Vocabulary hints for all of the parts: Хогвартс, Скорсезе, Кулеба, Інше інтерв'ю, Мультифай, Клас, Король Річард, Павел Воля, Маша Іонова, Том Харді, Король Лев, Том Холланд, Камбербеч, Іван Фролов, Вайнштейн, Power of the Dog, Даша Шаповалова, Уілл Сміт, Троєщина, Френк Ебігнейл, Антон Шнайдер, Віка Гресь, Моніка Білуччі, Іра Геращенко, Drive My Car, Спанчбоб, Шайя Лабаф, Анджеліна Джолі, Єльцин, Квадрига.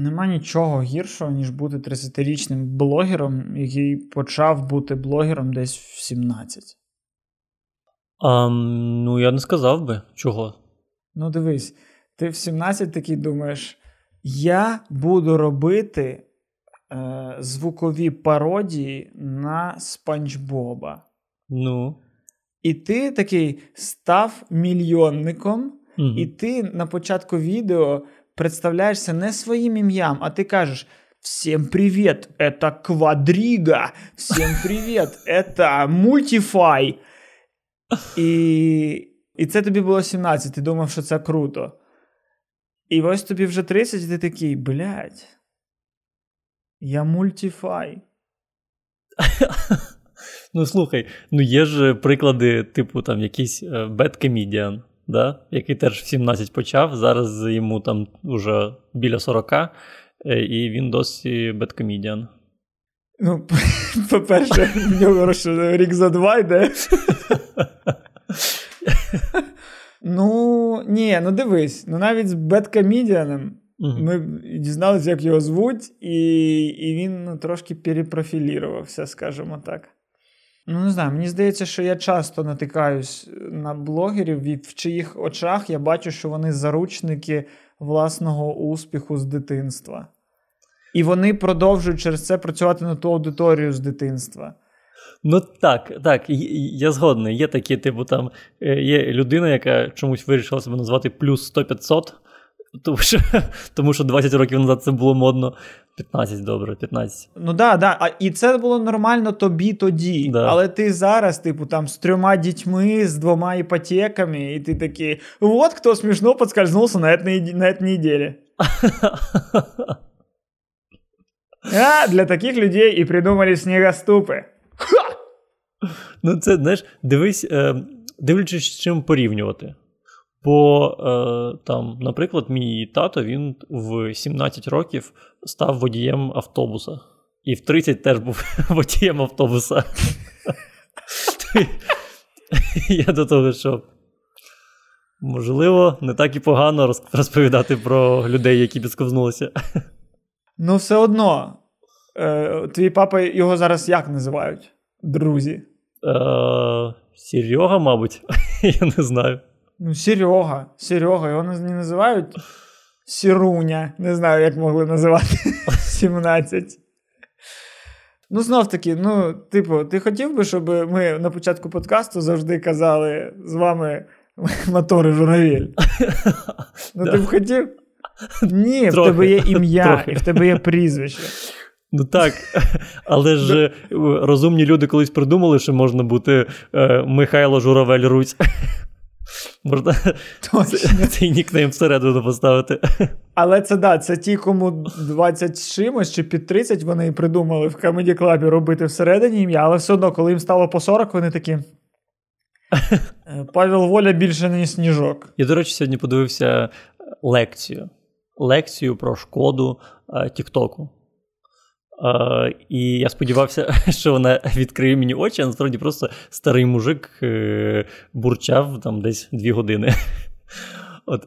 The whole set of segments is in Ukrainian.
Нема нічого гіршого, ніж бути 30-річним блогером, який почав бути блогером десь в 17. Ну, я не сказав би. Чого? Ну, дивись. Ти в 17 такий думаєш, я буду робити звукові пародії на Спанчбоба. Ну? І ти такий став мільйонником, угу. І ти на початку відео представляєшся не своїм ім'ям, а ти кажеш «Всем привет, это Квадрига! Всем привет, это Мультифай!» І це тобі було 17, ти думав, що це круто. І ось тобі вже 30, і ти такий, блядь, я Мультифай. Ну, слухай, ну є ж приклади, типу, там, якийсь Бед Комедіан. Да? Який теж в 17 почав, зараз йому там уже біля 40, і він досі Бед Комедіан. Ну, по-перше, в нього розширено рік за два йде. Ну, ні, ну дивись, ну навіть з Бед Комедіаном ми дізналися, як його звуть, і він ну, трошки перепрофілірувався, скажімо так. Ну, не знаю, мені здається, що я часто натикаюсь на блогерів, в чиїх очах я бачу, що вони заручники власного успіху з дитинства. І вони продовжують через це працювати на ту аудиторію з дитинства. Ну так, я згодний. Є такі, типу, там, є людина, яка чомусь вирішила себе назвати «Плюс 100-500», тому що 20 років назад це було модно. 15, добре, 15. Ну, да. І це було нормально тобі тоді. Да. Але ти зараз, типу, там, з 3 дітьми, з 2 іпотеками, і ти такий, от хто смішно підскользнувся на цій неділі. А, для таких людей і придумали снігоступи. Ха! Ну, це, знаєш, дивись, дивлячись, з чим порівнювати. Бо, там, наприклад, мій тато, він в 17 років став водієм автобуса. І в 30 теж був водієм автобуса. Я до того, що, можливо, не так і погано розповідати про людей, які підсковзнулися. Ну, все одно. Твій папа, його зараз як називають? Друзі? Серега, мабуть. Я не знаю. Ну, Серега, його не називають Сіруня, не знаю, як могли називати, 17. Ну, знов-таки, ну, типу, ти хотів би, щоб ми на початку подкасту завжди казали з вами Мотори Журавель? Ну, ти б хотів? Ні, в тебе є ім'я, і в тебе є прізвище. Ну так, але ж розумні люди колись придумали, що можна бути Михайло Журавель Руць. Можна цей нікнейм всередину поставити. Але це, да, це ті, кому 20 чимось чи під 30 вони і придумали в Comedy Club робити всередині ім'я, але все одно, коли їм стало по 40, вони такі Павел Воля більше не сніжок. Я, до речі, сьогодні подивився лекцію про шкоду тіктоку. І я сподівався, що вона відкриє мені очі, а насправді просто старий мужик бурчав там десь 2 години. От.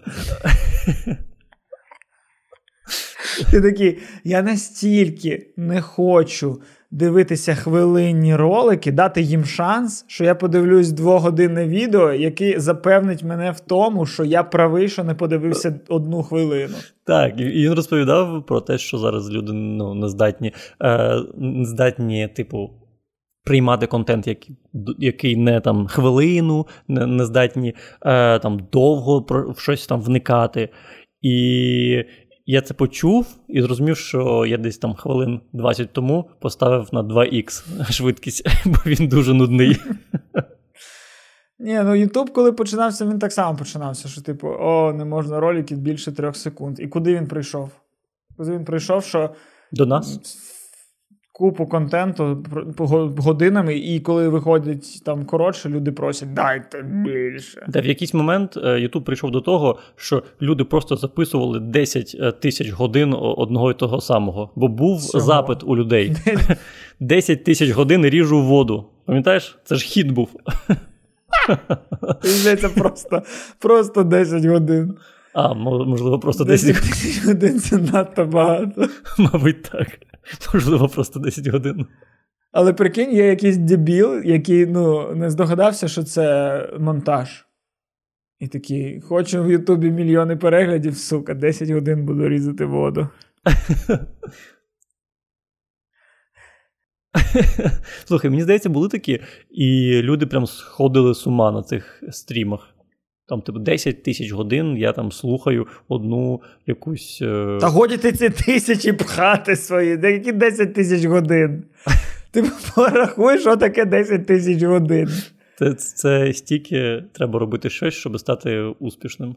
Ти такий, я настільки не хочу дивитися хвилинні ролики, дати їм шанс, що я подивлюсь 2-годинне відео, яке запевнить мене в тому, що я правий, що не подивився 1 хвилину. Так, і він розповідав про те, що зараз люди ну, не здатні, типу, приймати контент, який не там хвилину, не здатні там довго в щось там вникати. І я це почув і зрозумів, що я десь там хвилин 20 тому поставив на 2х швидкість, бо він дуже нудний. Ні, ну YouTube, коли починався, він так само починався, що типу, не можна ролики більше 3 секунд. І куди він прийшов? Що... До нас? Купу контенту годинами, і коли виходять там коротше, люди просять, дайте більше. Та в якийсь момент YouTube прийшов до того, що люди просто записували 10 тисяч годин одного і того самого. Бо був запит у людей. 10 тисяч годин ріжу воду. Пам'ятаєш? Це ж хід був. Це просто 10 годин. А, можливо, просто 10 годин це надто багато. Мабуть, так. Можливо, просто 10 годин. Але прикинь, є якийсь дебіл, який, не здогадався, що це монтаж. І такий, хочу в Ютубі мільйони переглядів, сука, 10 годин буду різати воду. Слухай, мені здається, були такі, і люди прям сходили з ума на цих стрімах. Там, 10 тисяч годин я там слухаю одну якусь... Та годі ти ці тисячі пхати свої, які 10 тисяч годин? Ти порахуй, що таке 10 тисяч годин? Це стільки треба робити щось, щоб стати успішним.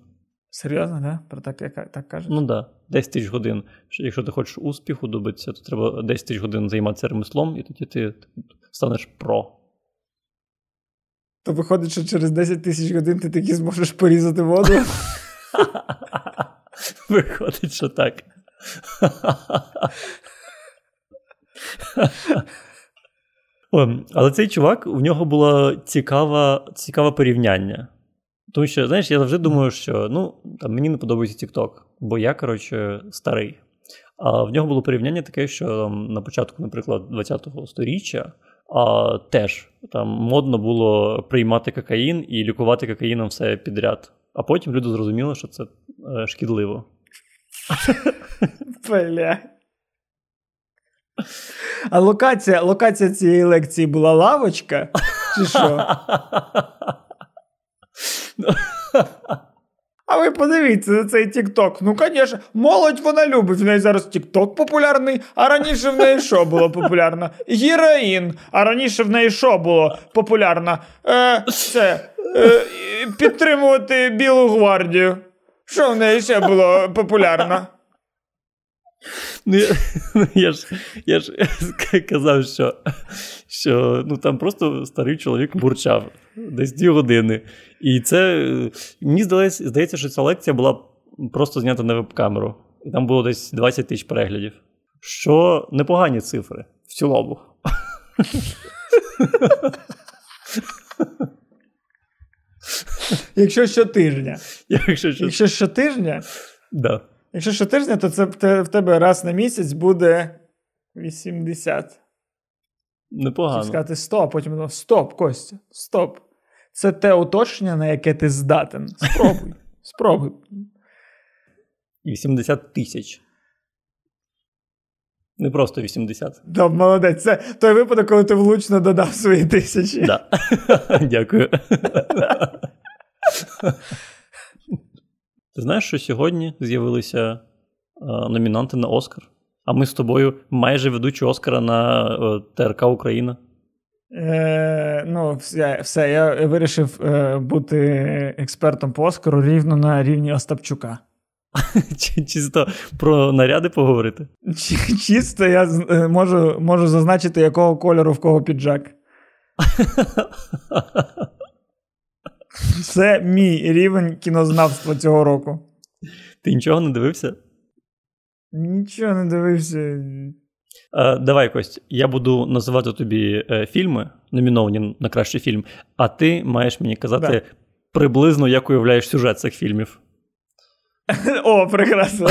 Серйозно, да? Про так кажуть? Ну, да. 10 тисяч годин. Якщо ти хочеш успіху добитися, то треба 10 тисяч годин займатися ремеслом, і тоді ти станеш про. То виходить, що через 10 тисяч годин ти таки зможеш порізати воду? Виходить, що так. Але цей чувак, у нього було цікаве порівняння. Тому що, знаєш, я завжди думаю, що там, мені не подобається TikTok, бо я, старий. А в нього було порівняння таке, що там, на початку, наприклад, 20-го сторіччя теж там модно було приймати кокаїн і лікувати кокаїном все підряд. А потім люди зрозуміли, що це шкідливо. Бля. А локація цієї лекції була лавочка? Чи що? А ви подивіться на цей TikTok. Ну, звісно, молодь вона любить. В неї зараз TikTok популярний, а раніше в неї що було популярно? Героїн. А раніше в неї що було популярно? Підтримувати Білу гвардію. Що в неї ще було популярно? Ну, я ж казав, що там просто старий чоловік бурчав десь 2 години. І це, мені здається, що ця лекція була просто знята на веб-камеру. І там було десь 20 тисяч переглядів. Що непогані цифри в цілому. Якщо щотижня. Якщо щотижня? Да. Якщо щотижня, то це в тебе раз на місяць буде 80. Непогано. Хочу сказати 100, а потім воно стоп, Костя, стоп. Це те уточнення, на яке ти здатен. Спробуй. 80 тисяч. Не просто 80. Да, молодець. Це той випадок, коли ти влучно додав свої тисячі. Да. Дякую. Ти знаєш, що сьогодні з'явилися номінанти на Оскар? А ми з тобою майже ведучі Оскара на ТРК Україна. Все, я вирішив бути експертом по Оскару рівно на рівні Остапчука. Чисто про наряди поговорити? Чисто я можу зазначити, якого кольору в кого піджак. Це мій рівень кінознавства цього року. Ти нічого не дивився? Нічого не дивився. Давай, Кость, я буду називати тобі фільми, номіновані на кращий фільм, а ти маєш мені казати приблизно, як уявляєш сюжет цих фільмів. О, прекрасно.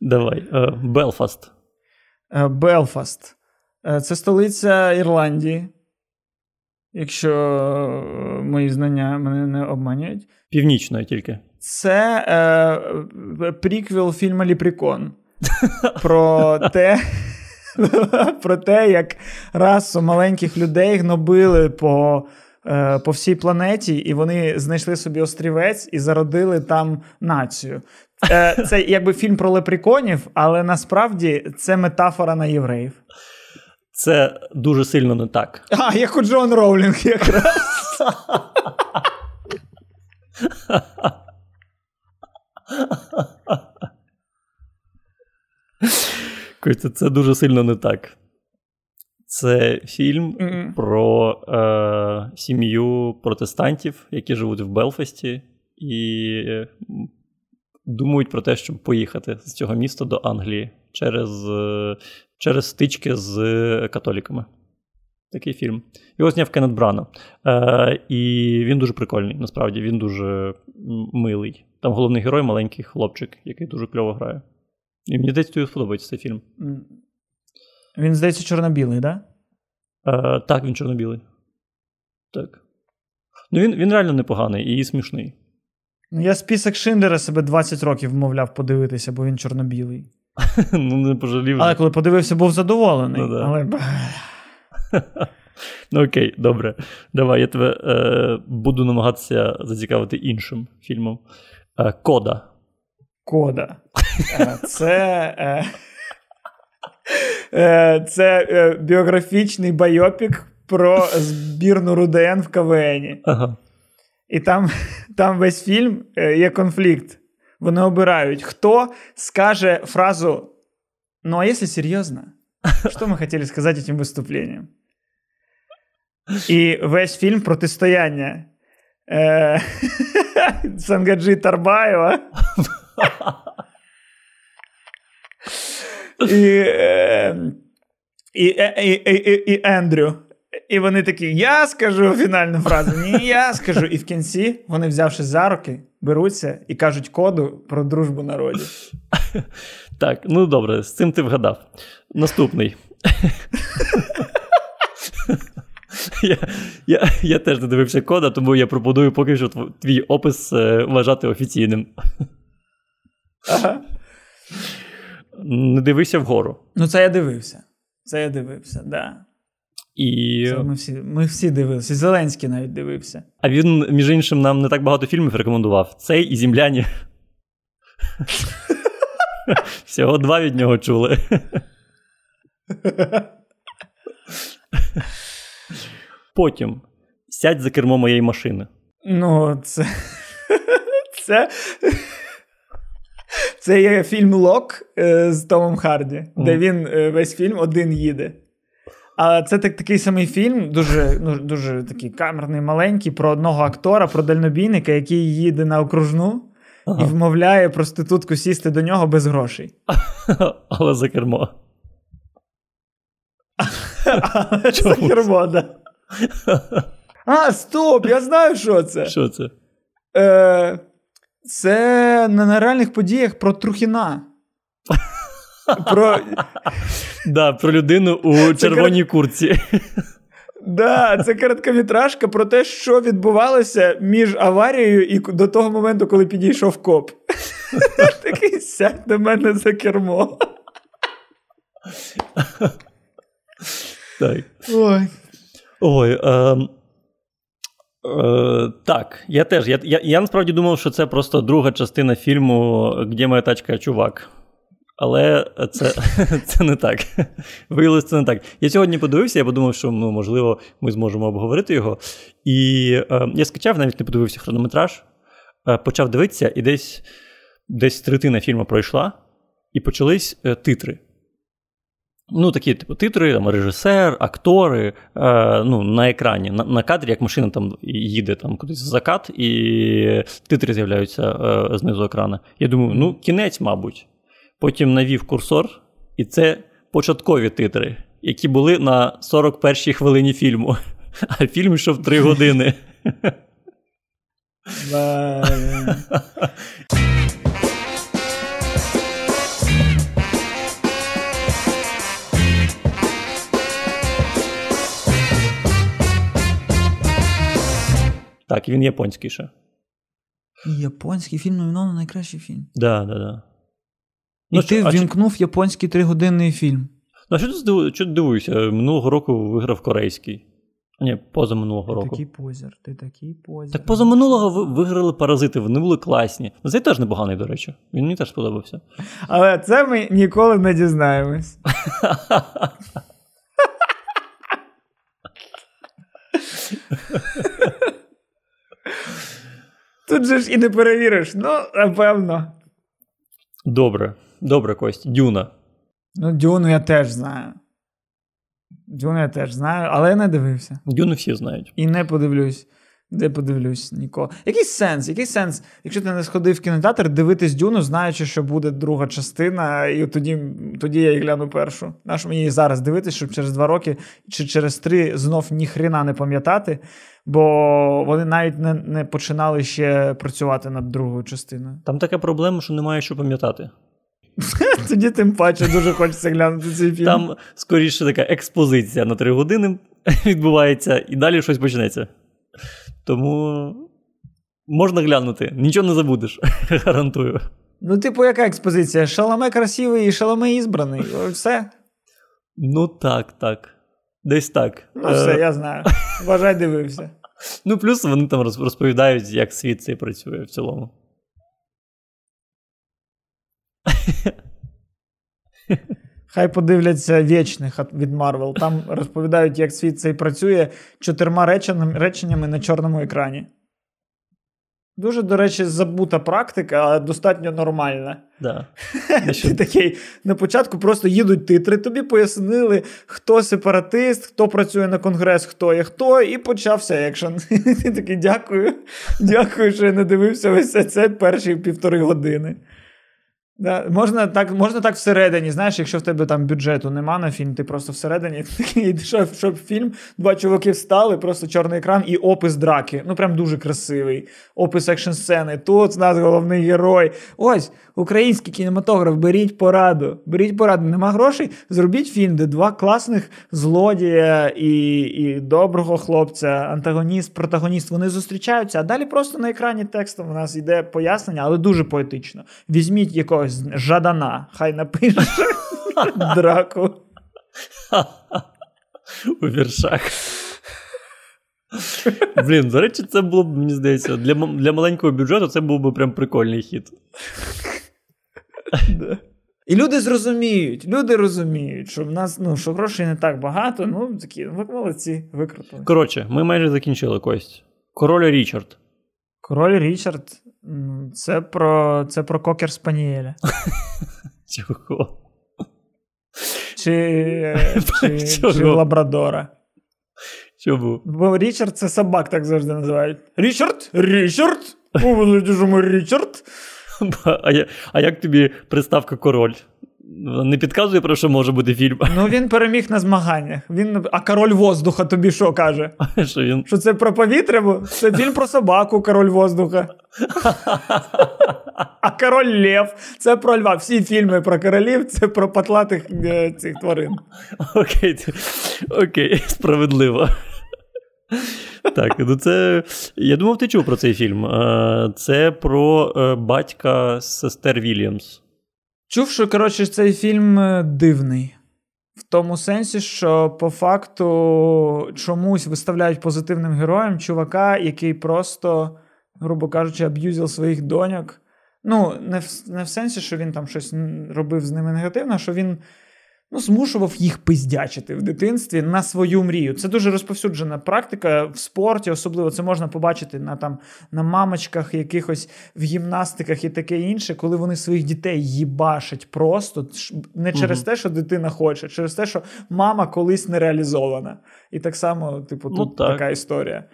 Давай. Белфаст. Белфаст. Це столиця Ірландії. Якщо мої знання мене не обманюють. Північної тільки. Це приквел фільму «Ліпрекон». Про те, як расу маленьких людей гнобили по всій планеті, і вони знайшли собі острівець і зародили там націю. Це якби фільм про лепреконів, але насправді це метафора на євреїв. Це дуже сильно не так. А, як у Джон Роулінг якраз. Костя, це дуже сильно не так. Це фільм про сім'ю протестантів, які живуть в Белфасті і думають про те, щоб поїхати з цього міста до Англії через стички з католиками. такий фільм. Його зняв Кеннет Брана. І він дуже прикольний, насправді. Він дуже милий. Там головний герой – маленький хлопчик, який дуже кльово грає. І мені, здається, сподобається цей фільм. Він, здається, чорно-білий, да? Так, він чорно-білий. Так. Ну, він реально непоганий і смішний. Я список Шиндлера себе 20 років вмовляв подивитися, бо він чорно-білий. Ну, не пожалів. Але коли подивився, був задоволений. Ну, да. Але... ну окей, добре. Давай, я тебе буду намагатися зацікавити іншим фільмом. Кода. Кода. Це біографічний байопік про збірну Руден в КВН. Ага. І там весь фільм є конфлікт. Вони обирають, хто скаже фразу «Ну, а если серьезно? Что мы хотели сказать этим выступлением?» І весь фільм протистояння Сангаджи Тарбаєва і Ендрю. І вони такі, я скажу фінальну фразу, ні, я скажу. І в кінці вони, взявшись за руки, беруться і кажуть коду про дружбу народів. Так, ну добре, з цим ти вгадав. Наступний. Я теж не дивився кода, тому я пропоную поки що твій опис вважати офіційним. Ага. Не дивися вгору. Ну це я дивився. Так. Да. І... Ми всі дивилися. Зеленський навіть дивився. А він, між іншим, нам не так багато фільмів рекомендував. Цей і «Земляні». Всього 2 від нього чули. Потім «Сядь за кермо моєї машини». Ну, це є фільм «Лок» з Томом Харді, де він весь фільм один їде. А це такий самий фільм, дуже такий камерний, маленький, про одного актора, про дальнобійника, який їде на окружну ага. і вмовляє проститутку сісти до нього без грошей. Але за кермо. Але за кермо, так. А, стоп, я знаю, що це. Що це? Це на реальних подіях про Трухіна. Про людину у червоній куртці. Так, це короткометражка про те, що відбувалося між аварією і до того моменту, коли підійшов коп. Такий сядь до мене за кермо. Так. Ой. Так, я теж. Я насправді думав, що це просто друга частина фільму «Де моя тачка, чувак». Але це не так. Виявилося, це не так. Я сьогодні подивився, я подумав, що, можливо, ми зможемо обговорити його. І я скачав, навіть не подивився хронометраж, почав дивитися, і десь третина фільму пройшла, і почались титри. Ну, такі, типу, титри, там, режисер, актори, на екрані, на кадрі, як машина там їде там, кудись в закат, і титри з'являються знизу екрана. Я думаю, кінець, мабуть. Потім навів курсор, і це початкові титри, які були на 41-й хвилині фільму. А фільм йшов 3 години. Так, він японський ще. Японський фільм номінований на найкращий фільм. Да. І ти ввімкнув японський 3-годинний фільм. Ну, а що ти дивуєшся? Минулого року виграв корейський. Ні, позаминулого року. Ти такий позер. Так позаминулого виграли «Паразити», вони були класні. Ну, цей теж непоганий, до речі. Він мені теж сподобався. Але це ми ніколи не дізнаємось. Тут же ж і не перевіриш. Ну, напевно. Добре, Кость. «Дюна». Ну, «Дюну» я теж знаю. Але я не дивився. «Дюну» всі знають. І не подивлюсь. Де подивлюсь, ніколи. Який сенс, якщо ти не сходив в кінотеатр, дивитись Дюну, знаючи, що буде друга частина, і тоді я і гляну першу. Наш мені зараз дивитись, щоб через 2 роки чи через 3 знов ніхрена не пам'ятати, бо вони навіть не починали ще працювати над другою частиною. Там така проблема, що немає що пам'ятати. Тоді тим паче дуже хочеться глянути цей фільм. Там, скоріше, така експозиція на 3 години відбувається, і далі щось почнеться. Тому можна глянути, нічого не забудеш, гарантую. Ну, типу, яка експозиція? Шаламе красивий і Шаламе ізбраний. Все? Ну, так. Десь так. Ну, все, я знаю. Вважай, дивився. Ну, плюс вони там розповідають, як світ цей працює в цілому. Хай подивляться «Вічних» від Marvel. Там розповідають, як світ цей працює 4 реченнями на чорному екрані. Дуже, до речі, забута практика, але достатньо нормальна. Да. Ти такий, на початку просто їдуть титри, тобі пояснили, хто сепаратист, хто працює на Конгрес, хто є хто, і почався екшен. Ти такий, дякую, що я не дивився ось це перші 1,5 години. Да, можна так всередині, знаєш, якщо в тебе там бюджету нема на фільм, ти просто всередині, щоб фільм, 2 чуваки встали, просто чорний екран і опис драки, ну прям дуже красивий, опис екшн-сцени, тут наш головний герой, ось, український кінематограф, беріть пораду, нема грошей, зробіть фільм, де 2 класних злодія і доброго хлопця, антагоніст, протагоніст, вони зустрічаються, а далі просто на екрані текстом у нас йде пояснення, але дуже поетично, візьміть якогось Жадана, хай напише драку. У віршах. Блін, до речі, це було б, мені здається, для маленького бюджету це був би прям прикольний хід. І люди зрозуміють, що в нас, що грошей не так багато, такі, ви молодці, викрутили. Коротше, ми майже закінчили, Кость. Король Річард. Це про кокер-спанієля. Чого? Чи лабрадора. Чому? Бо Річард – це собак так завжди називають. Річард! О, Річард! А як тобі приставка король? Не підказує, про що може бути фільм? Він переміг на змаганнях. А король воздуха тобі що каже? Що це про повітря? Це фільм про собаку, король воздуха. А король лев. Це про льва. Всі фільми про королів, це про патлатих цих тварин. Окей, справедливо. Так, це... Я думав, ти чув про цей фільм. Це про батька сестер Вільямс. Чув, що, цей фільм дивний. В тому сенсі, що по факту чомусь виставляють позитивним героєм чувака, який просто, грубо кажучи, аб'юзив своїх доньок. Не в сенсі, що він там щось робив з ними негативно, а що він змушував їх пиздячити в дитинстві на свою мрію. Це дуже розповсюджена практика в спорті, особливо це можна побачити на мамочках, якихось в гімнастиках і таке інше, коли вони своїх дітей їбашать просто, не через те, що дитина хоче, через те, що мама колись не реалізована. І так само, тут так. Така історія.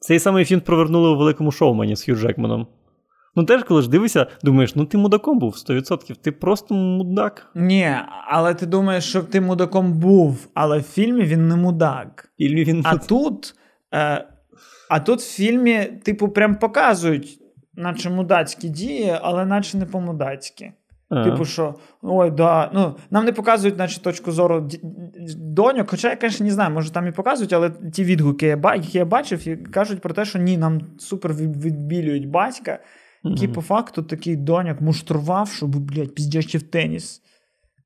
Цей самий фільм провернули у «Великому шоумені» з Хью Джекманом. Теж, коли ж дивишся, думаєш, ти мудаком був 100%, ти просто мудак. Ні, але ти думаєш, що ти мудаком був, але в фільмі він не мудак. А тут в фільмі, прям показують, наче мудацькі дії, але наче не по-мудацькі. Що, нам не показують, наче, точку зору доньок, хоча я, звісно, не знаю, може там і показують, але ті відгуки, які я бачив, кажуть про те, що ні, нам супер відбілюють батька, який по факту такий доньок муштрував, щоб, піздячи в теніс.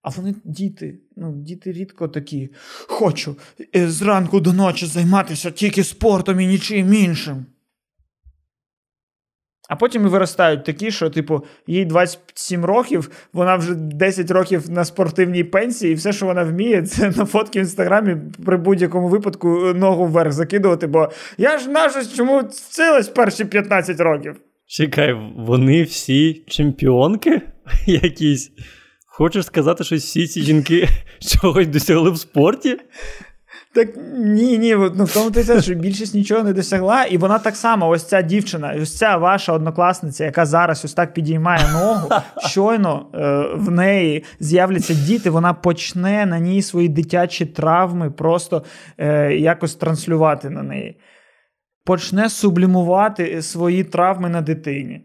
А вони діти. Діти рідко такі. Хочу зранку до ночі займатися тільки спортом і нічим іншим. А потім і виростають такі, що, їй 27 років, вона вже 10 років на спортивній пенсії, і все, що вона вміє, це на фотки в Інстаграмі при будь-якому випадку ногу вверх закидувати, бо я ж чому вчилась перші 15 років. Чекай, вони всі чемпіонки якісь? Хочеш сказати, що всі ці жінки чогось досягли в спорті? Так ні, ну, в тому те, що більшість нічого не досягла, і вона так само, ось ця дівчина, ось ця ваша однокласниця, яка зараз ось так підіймає ногу, щойно в неї з'являться діти, вона почне на ній свої дитячі травми просто якось транслювати на неї. Почне сублімувати свої травми на дитині.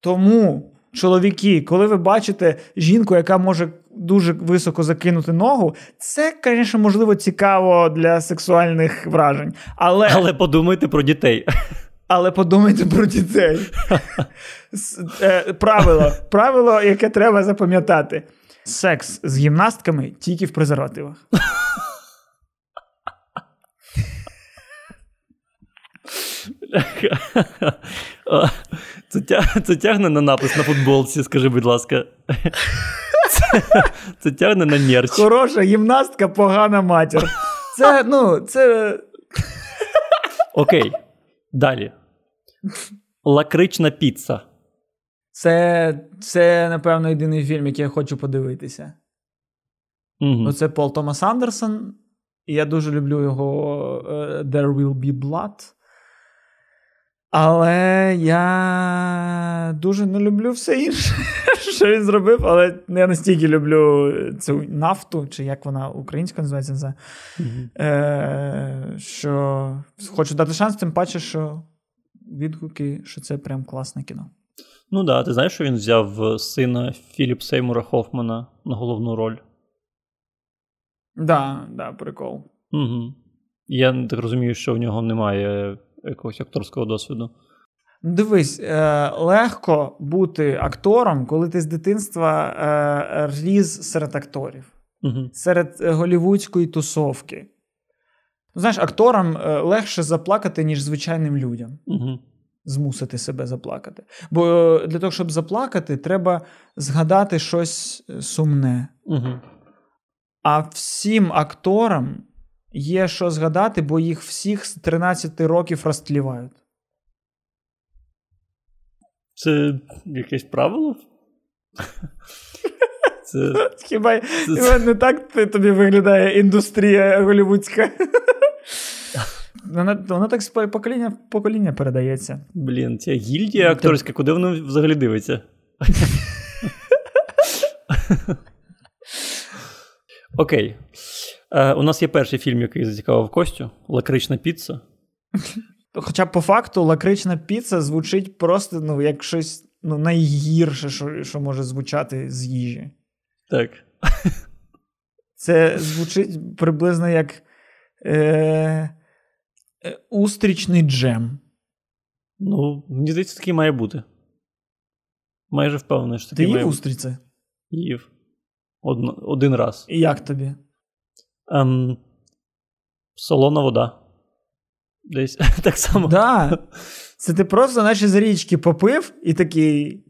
Тому, чоловіки, коли ви бачите жінку, яка може дуже високо закинути ногу, це, звісно, можливо, цікаво для сексуальних вражень. Але подумайте про дітей. Але подумайте про дітей. Правило, яке треба запам'ятати. Секс з гімнастками тільки в презервативах. Це тягне на напис на футболці, скажи, будь ласка. Це тягне на мерч. Хороша гімнастка, погана матір. Це... Окей. Далі. Лакрична піца. Це, напевно, єдиний фільм, який я хочу подивитися. Угу. Це Пол Томас Андерсон. І я дуже люблю його There Will Be Blood. Але я дуже не люблю все інше, що він зробив, але я настільки люблю цю нафту, чи як вона українською називається, не знаю, що хочу дати шанс, тим паче, що відгуки, що це прям класне кіно. Ну да, ти знаєш, що він взяв сина Філіпа Сеймура Хоффмана на головну роль? Да, прикол. Угу. Я так розумію, що в нього немає якогось акторського досвіду. Дивись, легко бути актором, коли ти з дитинства ріс серед акторів. Угу. Серед голівудської тусовки. Знаєш, акторам легше заплакати, ніж звичайним людям. Угу. Змусити себе заплакати. Бо для того, щоб заплакати, треба згадати щось сумне. Угу. А всім акторам є що згадати, бо їх всіх з 13 років розтлівають. Це якесь правило? Хіба не так тобі виглядає індустрія голівудська? Вона так з покоління в покоління передається. Блін, ця гільдія акторська, куди вона взагалі дивиться? Окей. У нас є перший фільм, який зацікавив Костю. «Лакрична піца». Хоча по факту «Лакрична піца» звучить просто як щось найгірше, що може звучати з їжі. Так. Це звучить приблизно як устрічний джем. Ну, мені здається, такий має бути. Майже впевнений, що такий має бути. Ти їв устриці? Їв. Один раз. І як тобі? Солона вода. Десь так само. Да. Це ти просто, наче, з річки попив і такий...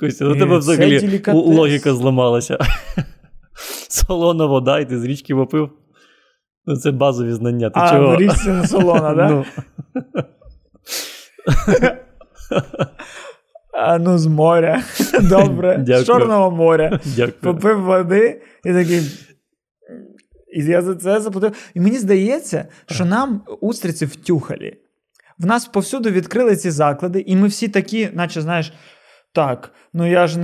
Костя, у тебе взагалі логіка зламалася. Солона вода, і ти з річки попив. Ну, це базові знання. Ти чого? В річці не солона, да? А ну з моря. Добре. Дякую. З Чорного моря. Дякую. Попив води і такий... І я за це заплатив. І мені здається, що нам устриці втюхали. В нас повсюду відкрили ці заклади, і ми всі такі, наче, знаєш, так, ну я ж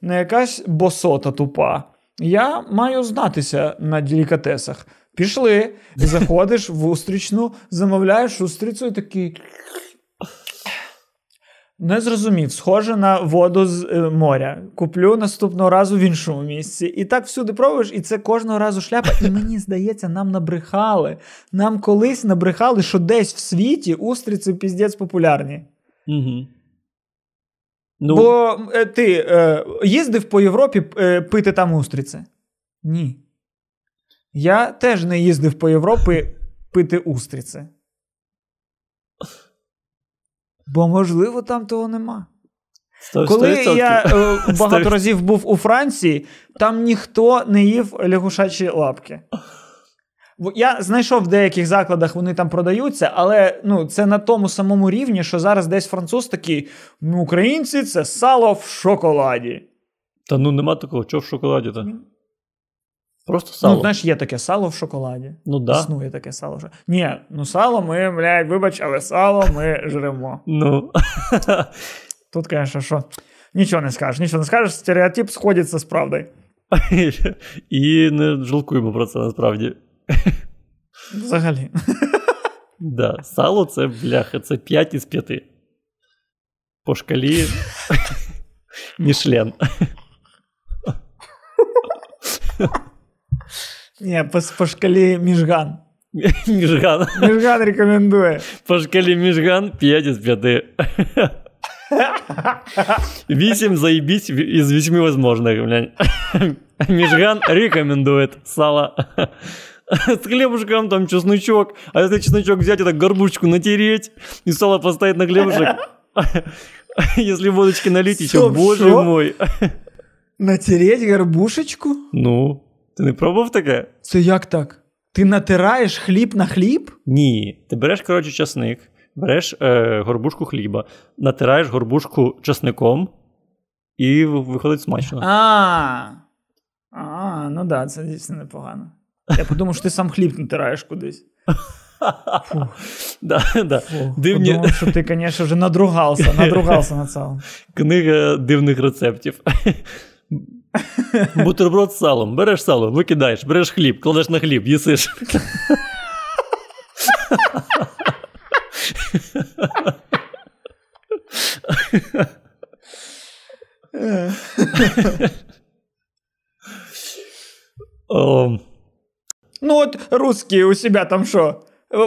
не якась босота тупа. Я маю знатися на делікатесах. Пішли, заходиш в устрічну, замовляєш устрицю і такий... Не зрозумів. Схоже на воду з моря. Куплю наступного разу в іншому місці. І так всюди пробуєш, і це кожного разу шляпа. І мені здається, нам набрехали. Нам колись набрехали, що десь в світі устриці піздець популярні. Угу. Ну... Бо ти їздив по Європі пити там устриці? Ні. Я теж не їздив по Європі пити устриці. Бо, можливо, там того нема. 100%. Коли я багато разів був у Франції, там ніхто не їв лягушачі лапки. Я знайшов в деяких закладах, вони там продаються, але це на тому самому рівні, що зараз десь француз такий, українці, це сало в шоколаді. Та нема такого, що в шоколаді-то? Просто сало. Ну, знаєш, є таке сало в шоколаді. Ну, да. Існує таке сало в шоколаді. Ні, ну сало ми, блядь, вибач, але сало ми жремо. Ну. Тут, конечно, що? Нічого не скажеш. Стереотип сходиться з правдою. І не жалкуємо про це, насправді. Взагалі. Да, сало це, бляха, це 5 із 5. По шкалі Мішлен. Ні, по шкалі Міжган. Міжган рекомендує. По шкалі Міжган 5 із 5. 8 заебись из 8 возможных, блядь. Мижган рекомендует сало. С хлебушком там чесночок. А если чесночок взять, это горбушечку натереть и сало поставить на хлебушек. Если водочки налить, еще, боже мой. Натереть горбушечку? Ну, ти не пробував таке? Це як так? Ти натираєш хліб на хліб? Ні, ти береш, коротше, чесник. Береш горбушку хліба, натираєш горбушку чесником і виходить смачно. Ну да, це дійсно непогано. Я подумав, що ти сам хліб натираєш кудись. Подумав, що ти, звісно, вже надругався на цьому. Книга дивних рецептів. Бутерброд з салом. Береш сало, викидаєш, береш хліб, кладеш на хліб, їсиш. Ну вот русские у себя там что?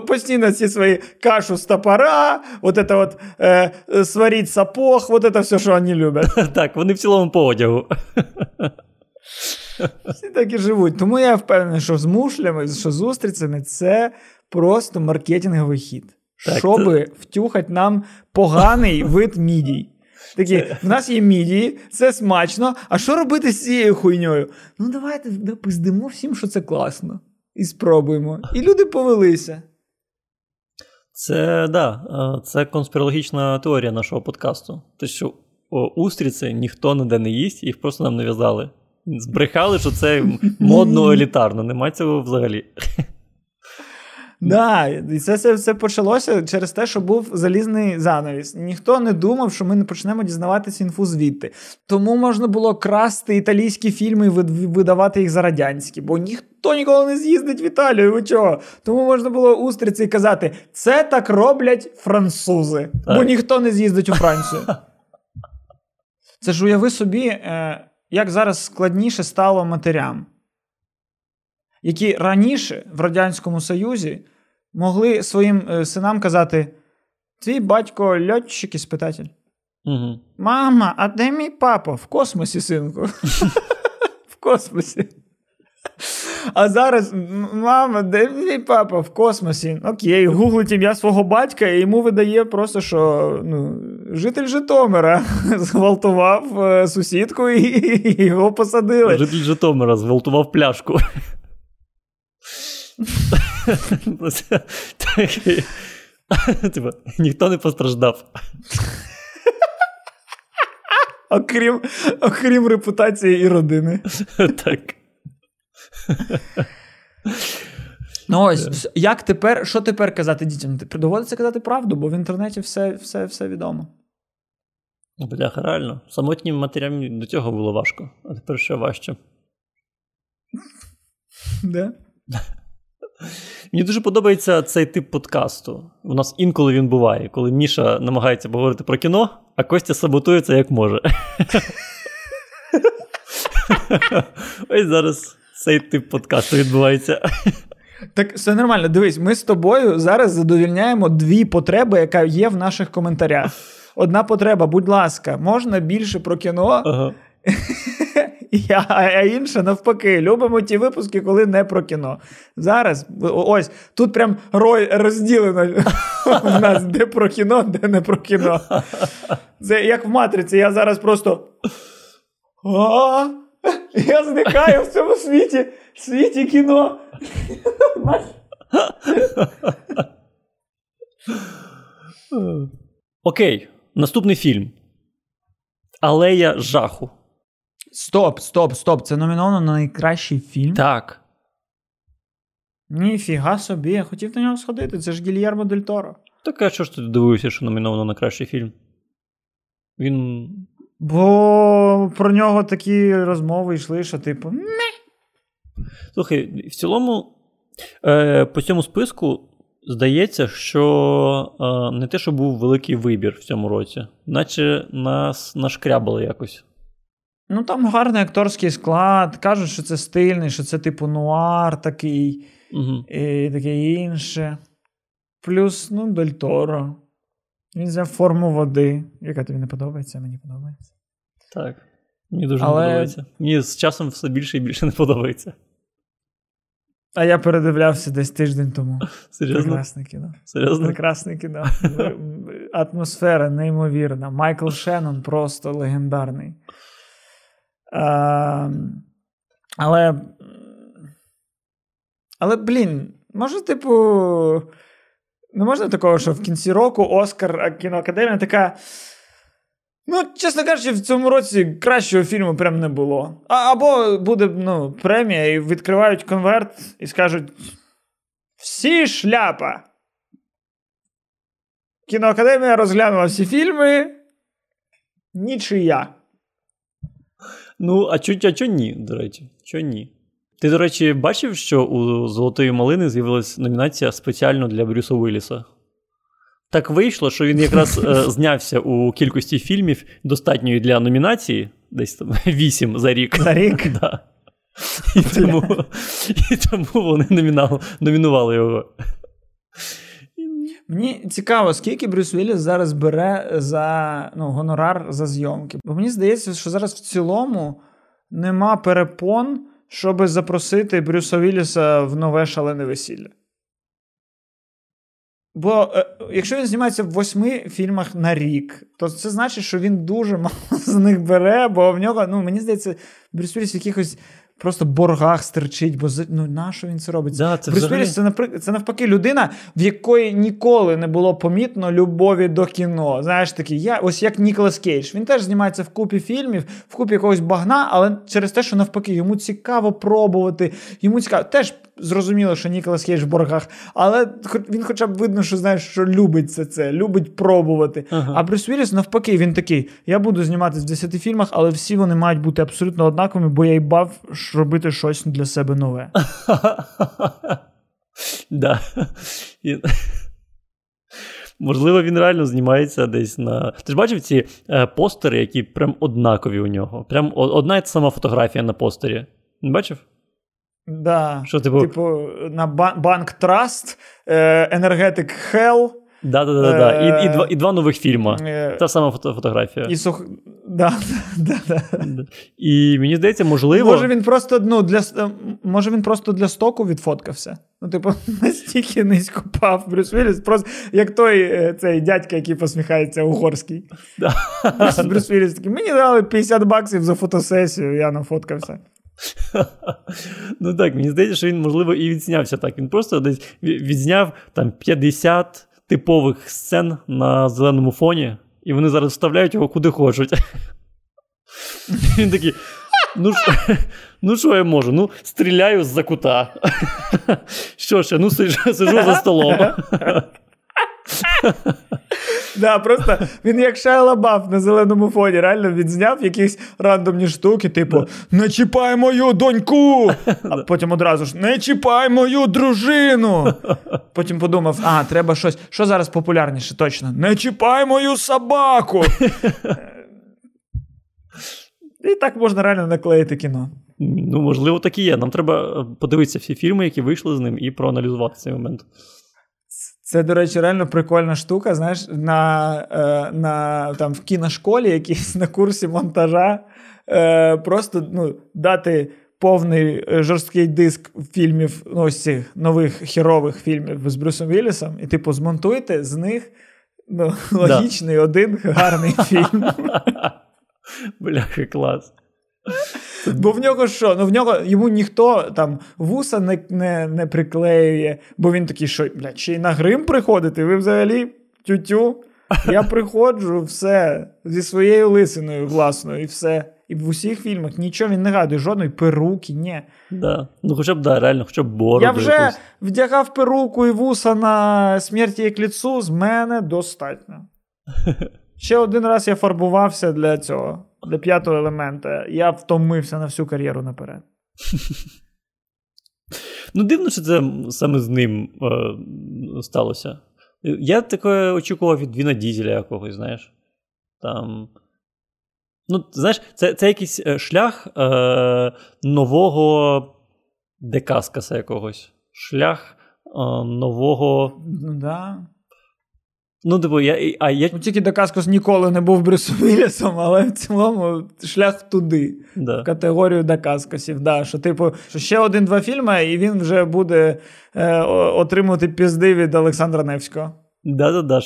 Постоянно все свои кашу с топора, вот это вот сварить сапог, вот это все, что они любят. Так, вони в цілому по одягу. Всі так і живуть. Тому я впевнений, що з мушлями, що з устрицями це просто маркетинговий хід. Так, щоби втюхати нам поганий вид мідій. Такі, в нас є мідії, це смачно, а що робити з цією хуйньою? Ну, давайте пиздимо всім, що це класно. І спробуємо. І люди повелися. Це, да, це конспірологічна теорія нашого подкасту. Те, що устриці ніхто ніде не їсть, їх просто нам нав'язали. Збрехали, що це модно, елітарно. Нема цього взагалі. Так, да, і це все почалося через те, що був залізний занавіс. Ніхто не думав, що ми не почнемо дізнаватися інфу звідти. Тому можна було красти італійські фільми і видавати їх за радянські, бо ніхто ніколи не з'їздить в Італію, ви чого? Тому можна було устриці казати, це так роблять французи, бо ніхто не з'їздить у Францію. Це ж уяви собі, як зараз складніше стало матерям, які раніше в Радянському Союзі могли своїм синам казати: «Твій батько льотчик і спитатель». Угу. «Мама, а де мій папа?» «В космосі, синку». «В космосі». А зараз: «Мама, де мій папа?» «В космосі». Окей, гуглить ім'я свого батька, і йому видає просто, що житель Житомира зґвалтував сусідку і його посадили. Житель Житомира зґвалтував пляшку. Типа, ніхто не постраждав. Окрім репутації і родини. Так. Ну ось, як тепер, що тепер казати дітям? Доводиться казати правду, бо в інтернеті все відомо. Бляха, реально. Самотнім матерям до цього було важко, а тепер ще важче. Де? Мені дуже подобається цей тип подкасту. У нас інколи він буває, коли Міша намагається поговорити про кіно, а Костя саботується як може. Ось зараз цей тип подкасту відбувається. Так все нормально, дивись, ми з тобою зараз задовільняємо дві потреби, яка є в наших коментарях. Одна потреба, будь ласка, можна більше про кіно? Ага. А інше навпаки, любимо ті випуски, коли не про кіно. Зараз, ось, тут прям розділено в нас, де про кіно, де не про кіно. Це як в «Матриці», я зараз просто я зникаю в цьому світі кіно. Окей, наступний фільм. «Алея жаху». Стоп. Це номіновано на найкращий фільм? Так. Ніфіга собі, я хотів на нього сходити. Це ж Гільєрмо дель Торо. Так, а що ж ти дивився, що номіновано на кращий фільм? Він... Бо про нього такі розмови йшли, що типу... Слухай, в цілому, по цьому списку, здається, що не те, що був великий вибір в цьому році. Наче нас нашкрябали якось. Ну, там гарний акторський склад. Кажуть, що це стильний, що це типу нуар такий, угу. І таке інше. Плюс, ну, Дель Торо. Він взяв форму води. Яка тобі не подобається, мені подобається. Так, мені дуже не подобається. Мені з часом все більше і більше не подобається. А я передивлявся десь тиждень тому. Серйозно? Прекрасне кіно. Серйозно? Прекрасне кіно. Атмосфера неймовірна. Майкл Шеннон просто легендарний. Але, блін, може, типу, не можна такого, що в кінці року Оскар, кіноакадемія така, ну, чесно кажучи, в цьому році кращого фільму прям не було. Або буде, ну, премія, і відкривають конверт, і скажуть, всі шляпа. Кіноакадемія розглянула всі фільми, нічия. Ну, а чо ні, до речі? Чо ні? Ти, до речі, бачив, що у «Золотої малини» з'явилась номінація спеціально для Брюса Уілліса? Так вийшло, що він якраз знявся у кількості фільмів, достатньої для номінації, десь там 8 за рік. За рік? Да. І тому вони номінували його. Мені цікаво, скільки Брюс Уілліс зараз бере за, ну, гонорар за зйомки. Бо мені здається, що зараз в цілому нема перепон, щоб запросити Брюса Уілліса в нове шалене весілля. Бо якщо він знімається в 8 фільмах на рік, то це значить, що він дуже мало з них бере, бо в нього, ну, мені здається, Брюс Уілліс в якихось просто боргах стерчить, бо, ну, на що він це робить? Да, це Брюс Уілліс взагалі... це навпаки людина, в якої ніколи не було помітно любові до кіно. Знаєш, такий, ось як Ніколас Кейдж. Він теж знімається в купі фільмів, в купі якогось багна, але через те, що навпаки, йому цікаво пробувати, йому цікаво. Теж зрозуміло, що Ніколас Кейдж в боргах, але він хоча б видно, що, знаєш, що любить це, любить пробувати. Ага. А Брюс Уілліс навпаки, він такий, я буду зніматися в 10 фільмах, але всі вони мають бути абсолютно однаковими, бо я їбав робити щось для себе нове. Да. Можливо, він реально знімається десь на... Ти ж бачив ці постери, які прям однакові у нього? Прям одна і та сама фотографія на постері. Не бачив? Да. Що, типу, на Банк Траст, Енергетик Хелл. Да. І два нових фільма. Та сама фотографія. Да. І мені здається, можливо... Може він просто для стоку відфоткався? Ну, типу, настільки низько пав Брюс Уілліс. Просто як той цей дядька, який посміхається, угорський. Брюс Уілліс такий, мені дали $50 за фотосесію, я нафоткався. Ну так, мені здається, що він, можливо, і відзнявся так. Він просто десь відзняв там 50 типових сцен на зеленому фоні, і вони зараз вставляють його куди хочуть. Він такий, ну що я можу? Ну, стріляю з-за кута. Що ще? Ну, сижу за столом. Да, просто він як Шайя Лабаф на зеленому фоні, реально відзняв якісь рандомні штуки, типу, не чіпай мою доньку, а потім одразу ж, не чіпай мою дружину. Потім подумав, треба щось, що зараз популярніше, точно, не чіпай мою собаку. І так можна реально наклеїти кіно. Ну, можливо, так і є. Нам треба подивитися всі фільми, які вийшли з ним, і проаналізувати цей момент. Це, до речі, реально прикольна штука, знаєш, там, в кіношколі якісь на курсі монтажа просто, ну, дати повний жорсткий диск фільмів, ну, ось цих нових хірових фільмів з Брюсом Уіллісом, і, типу, змонтуйте з них, ну, логічний один гарний фільм. Бляха, клас. Бо в нього що? Ну, в нього, йому ніхто там вуса не приклеює, бо він такий, що, блядь, ще й на грим приходити? Ви взагалі тютю. Я приходжу, все, зі своєю лисиною власною, і все. І в усіх фільмах нічого він не радує, жодної перуки, ні. Да. Ну хоча б, да, реально, хоча б бороду. Я вже якось вдягав перуку і вуса на «Смерті к лицу», з мене достатньо. Ще один раз я фарбувався для цього, для «П'ятого елемента». Я втомився на всю кар'єру наперед. Ну дивно, що це саме з ним сталося. Я таке очікував від Віна Дізеля якогось, знаєш. Там... Ну, знаєш, це якийсь шлях нового Декаскаса якогось. Шлях нового... Ну, да. Ну, типу, я... Ну, тільки Декаскас ніколи не був Брюсом Віллісом, але в цілому шлях туди. Да. В категорію Декаскасів, да. Що, типу, що ще один-два фільми, і він вже буде отримувати пізди від Олександра Невського. Да-да-да,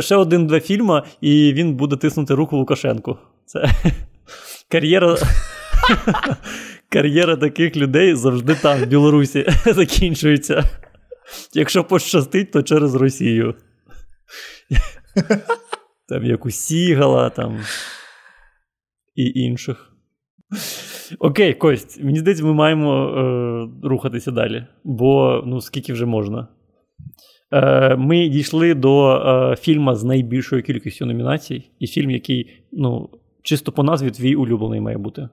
ще один-два фільма, і він буде тиснути руку Лукашенку. Це кар'єра таких людей завжди там, в Білорусі, закінчується. Якщо пощастить, то через Росію. Там як у Сігала, там і інших. Окей, Кость, мені здається, ми маємо рухатися далі, бо ну скільки вже можна. Ми дійшли до фільма з найбільшою кількістю номінацій, і фільм, який, ну, чисто по назві твій улюблений має бути.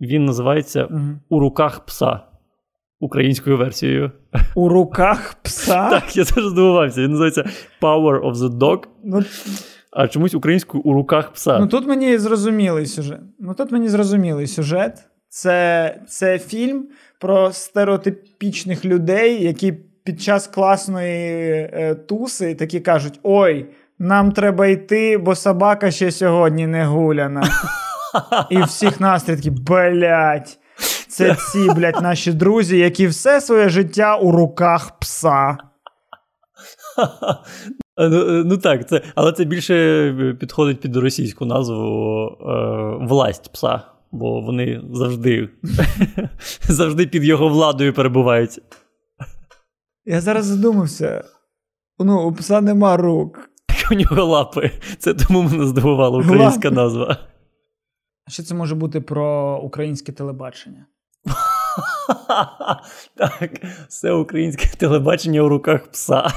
Він називається «У руках пса» українською версією. «У руках пса»? Так, я теж здивувався. Він називається «Power of the Dog», а чомусь українською «У руках пса». Ну, тут мені зрозумілий сюжет. Це фільм про стереотипічних людей, які під час класної туси такі кажуть: ой, нам треба йти, бо собака ще сьогодні не гуляна. І всіх настрій такі: блять, це ці, блять, наші друзі, які все своє життя у руках пса. Ну так, це, але це більше підходить під російську назву «Власть пса», бо вони завжди під його владою перебувають. Я зараз задумався. Ну, у пса нема рук. У нього лапи. Це тому мене здивувала українська назва. А що це може бути про українське телебачення? Так, все українське телебачення у руках пса.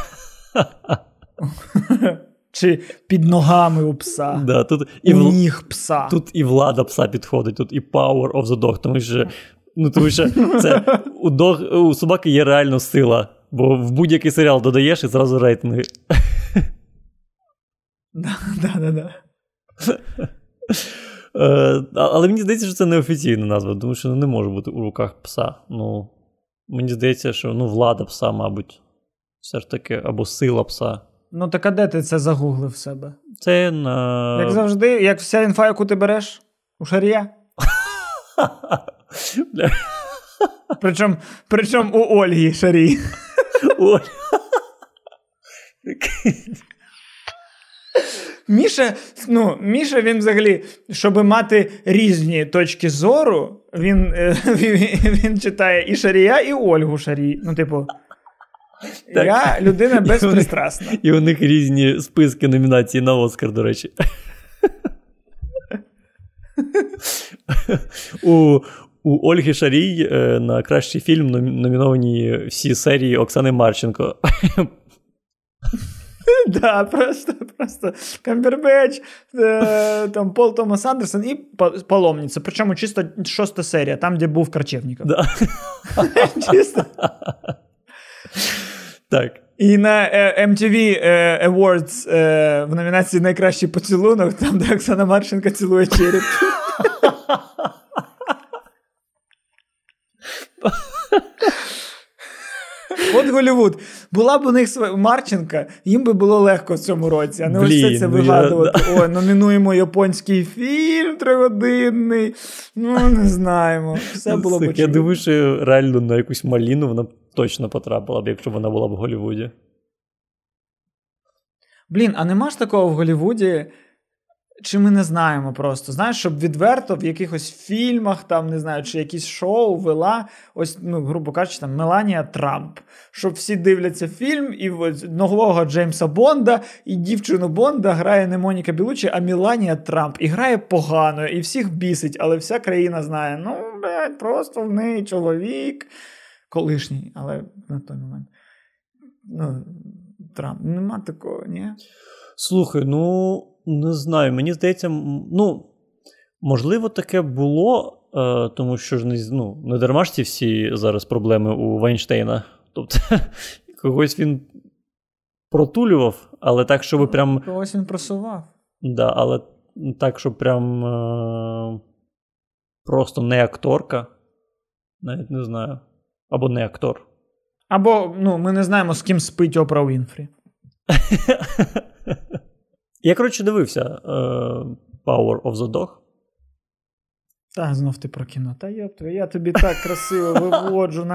Чи під ногами у пса. Да, тут і у ніг пса. Тут і влада пса підходить, тут і Power of the Dog, тому що, ну, тому що це у собаки є реально сила. Бо в будь-який серіал додаєш і зразу рейтинги. Да. Але мені здається, що це неофіційна назва, тому що не може бути «У руках пса». Ну, мені здається, що ну, «Влада пса», мабуть, все ж таки, або «Сила пса». Ну, так а де ти це загуглив в себе? Це на... Як завжди, як вся інфа, яку ти береш, у шарія. Причому у Ольги шарій. Міша, він взагалі, щоб мати різні точки зору, він читає і Шарія, і Ольгу Шарій. Ну, типу, так. Я людина безпристрасна. І у них різні списки номінацій на Оскар, до речі. У Ольги Шарій на кращий фільм номіновані всі серії Оксани Марченко. Да, просто Камбербеч, там Пол Томас Андерсон і «Паломниця». Причому чисто 6-та серія, там, де був Карчевніков. Чисто. Так. І на MTV Awards в номінації «Найкращий поцілунок», там, де Оксана Марченко цілує череп. От Голлівуд. Була б у них Марченка, їм би було легко в цьому році, а не блін, ось все це вигадувати. Я... Ой, номінуємо японський фільм 3-годинний. Ну, не знаємо. Все було б очевидно. Я думаю, що реально на якусь маліну вона точно потрапила б, якщо вона була б в Голлівуді. Блін, а нема ж такого в Голлівуді, Чи ми не знаємо просто, знаєш, щоб відверто в якихось фільмах, там, не знаю, чи якісь шоу вела, ось, ну, грубо кажучи, там, Меланія Трамп, щоб всі дивляться фільм, і одного Джеймса Бонда, і дівчину Бонда грає не Моніка Білуччі, а Меланія Трамп, і грає погано, і всіх бісить, але вся країна знає, ну, блядь, просто в неї чоловік, колишній, але на той момент, ну, Трамп, нема такого, ні? Слухай, ну, не знаю, мені здається, ну, можливо, таке було, тому що ж не дарма ж ці всі зараз проблеми у Вайнштейна. Тобто, когось він протулював, але так, щоб прям... Когось він просував. Да, але так, щоб прям просто не акторка, навіть не знаю, або не актор. Або, ну, ми не знаємо, з ким спить Опра Уінфрі. Я, коротше, дивився Power of the Dog. Та, знов ти про кіно. Та йопта, я тобі так красиво виводжу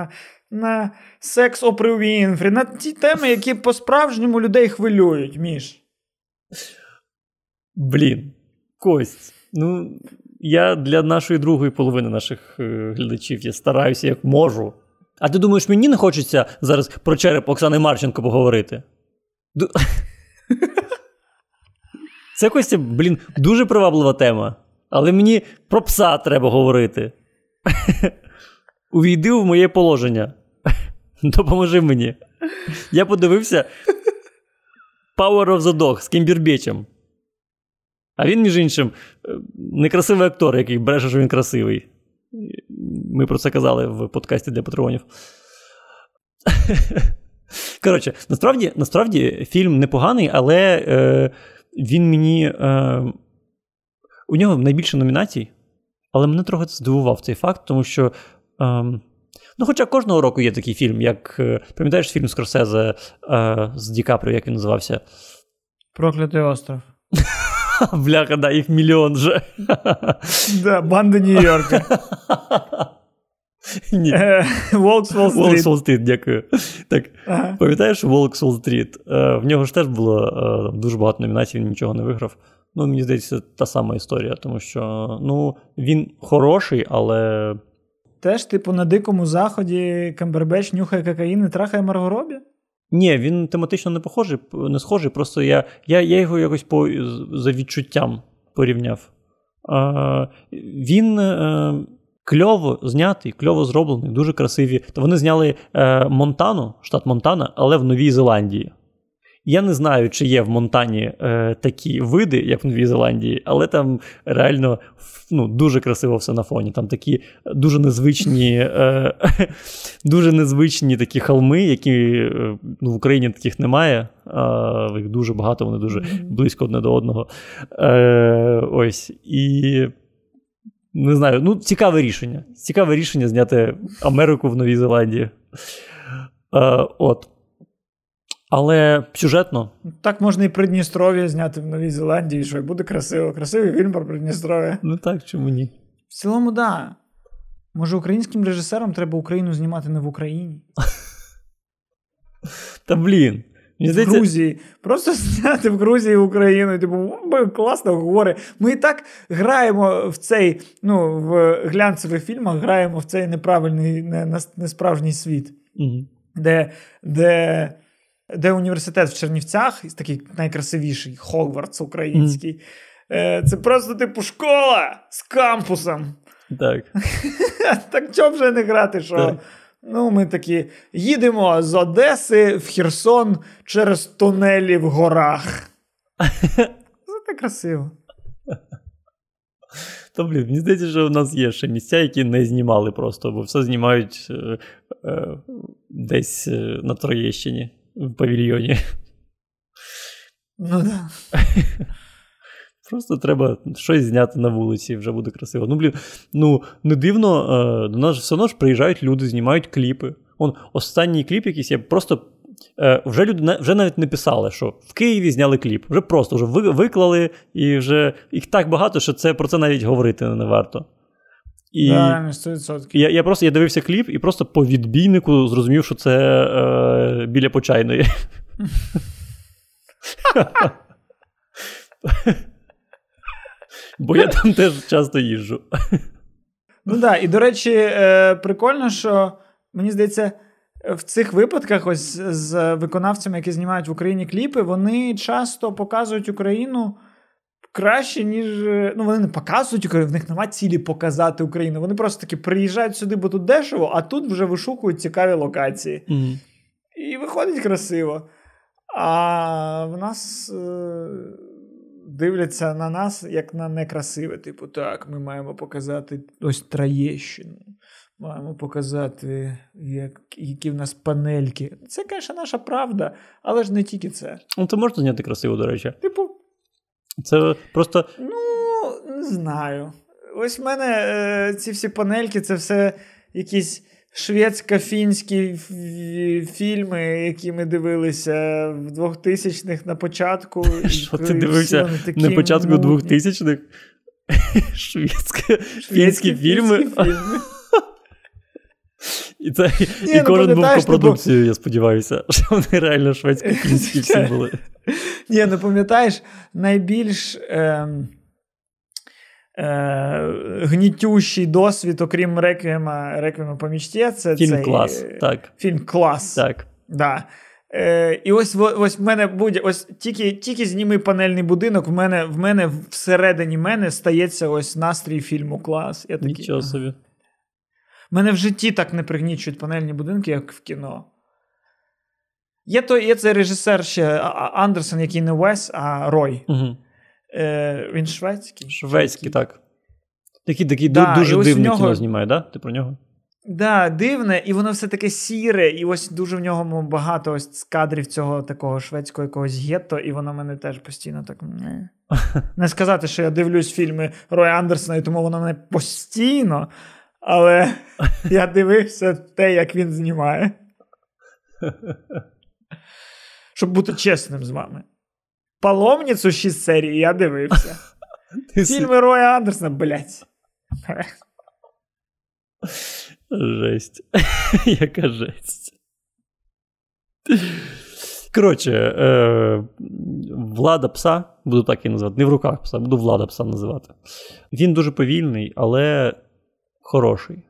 на секс Опри Вінфрі, на ті теми, які по-справжньому людей хвилюють, Міш. Блін, Кость, ну, я для нашої другої половини наших глядачів, я стараюся як можу. А ти думаєш, мені не хочеться зараз про череп Оксани Марченко поговорити? Це, Костя, блін, дуже приваблива тема. Але мені про пса треба говорити. Увійди в моє положення. Допоможи мені. Я подивився Power of the Dog з Кімбербечем. А він, між іншим, некрасивий актор, який бреше, що він красивий. Ми про це казали в подкасті для патронів. Коротше, насправді фільм непоганий, але... Він мені... у нього найбільше номінацій, але мене трохи здивував цей факт, тому що... ну, хоча кожного року є такий фільм, як... пам'ятаєш фільм Скорсезе з Ді Капріо, як він називався? «Проклятий остров». Бляха, да, їх мільйон же. Да, «Банда Нью-Йорка». Ні. «Волкс Уолл-стріт», дякую. Так, ага. Пам'ятаєш «Волкс Уолл-стріт»? В нього ж теж було дуже багато номінацій, він нічого не виграв. Ну, мені здається, та сама історія, тому що, ну, він хороший, але... Теж, типу, на Дикому Заході Камбербеч нюхає кокаїн і трахає Марго Робі? Ні, він тематично не схожий, просто я його якось за відчуттям порівняв. Він... Кльово знятий, кльово зроблений, дуже красиві. Вони зняли Монтану, штат Монтана, але в Новій Зеландії. Я не знаю, чи є в Монтані такі види, як в Новій Зеландії, але там реально ну, дуже красиво все на фоні. Там такі дуже незвичні такі холми, які в Україні таких немає. Їх дуже багато, вони дуже близько одне до одного. Ось. І... Не знаю, ну, цікаве рішення. Цікаве рішення зняти Америку в Новій Зеландії. От. Але сюжетно. Так можна і Придністров'я зняти в Новій Зеландії, що і буде красиво. Красивий фільм про Придністров'я. Ну так, чому ні? В цілому, да. Може, українським режисерам треба Україну знімати не в Україні? Та блін. В Грузії. Просто зняти в Грузії Україну. Типу, класно говори. Ми і так граємо в цей, ну, в глянцевих фільмах, граємо в цей неправильний, несправжній світ. Угу. Де університет в Чернівцях, такий найкрасивіший, Хогвартс український. Угу. Це просто, типу, школа з кампусом. Так. Так чого вже не грати, що... Так. Ну, ми такі їдемо з Одеси в Херсон через тунелі в горах. Це так красиво. Та, блін, мені здається, що в нас є ще місця, які не знімали просто, бо все знімають десь на Троєщині, в павільйоні. Ну, да. Просто треба щось зняти на вулиці, вже буде красиво. Ну, блін, ну, не дивно, до нас все одно ж приїжджають люди, знімають кліпи. Вон, останній кліп якийсь, я просто... Вже люди вже навіть не писали, що в Києві зняли кліп. Вже просто вже виклали, і вже їх так багато, що це, про це навіть говорити не варто. І да, 100%. Я дивився кліп і просто по відбійнику зрозумів, що це біля Почайної. бо я там теж часто їжджу. Ну так, і, до речі, прикольно, що, мені здається, в цих випадках ось з виконавцями, які знімають в Україні кліпи, вони часто показують Україну краще, ніж... Ну, вони не показують Україну, в них немає цілі показати Україну. Вони просто таки приїжджають сюди, бо тут дешево, а тут вже вишукують цікаві локації. Mm-hmm. І виходить красиво. А в нас... дивляться на нас, як на некрасиве. Типу, так, ми маємо показати ось Троєщину. Маємо показати, які в нас панельки. Це, звісно, наша правда, але ж не тільки це. Ну, це можна зняти красиво, до речі. Типу. Це просто... Ну, не знаю. Ось в мене ці всі панельки, це все якісь шведсько-фінські фільми, які ми дивилися в 2000-х на початку. Що ти дивився на початку 2000-х? Шведські фільми? І це і кожен був копродукцією, я сподіваюся, що вони реально шведсько-фінські всі були. Ні, ну пам'ятаєш, найбільш... гнітючий досвід, окрім «Реквієма по мечті», це фільм «Клас». Так. Фільм «Клас». Так. Да. І ось в мене буде, ось тільки зніми панельний будинок, в мене всередині мене стається ось настрій фільму «Клас». Я такий, нічого собі. Мене в житті так не пригнічують панельні будинки, як в кіно. Є цей режисер ще Андерсон, який не Уес, а Рой. Угу. Він шведський? Шведський, так. Такий да, дуже дивне нього... кіно знімає, да? Ти про нього? Так, да, дивне, і воно все таке сіре, і ось дуже в нього багато ось кадрів цього такого шведського якогось гетто, і воно мене теж постійно так... Не сказати, що я дивлюсь фільми Роя Андерсона, і тому воно мене постійно, але я дивився те, як він знімає. Щоб бути чесним з вами. «Паломницю» 6 серій я дивився. Фільми Роя Андерсона, блядь. Жесть. Яка жесть. Коротше, «Влада пса», буду так її називати, не в руках пса, буду «Влада пса» називати. Він дуже повільний, але хороший.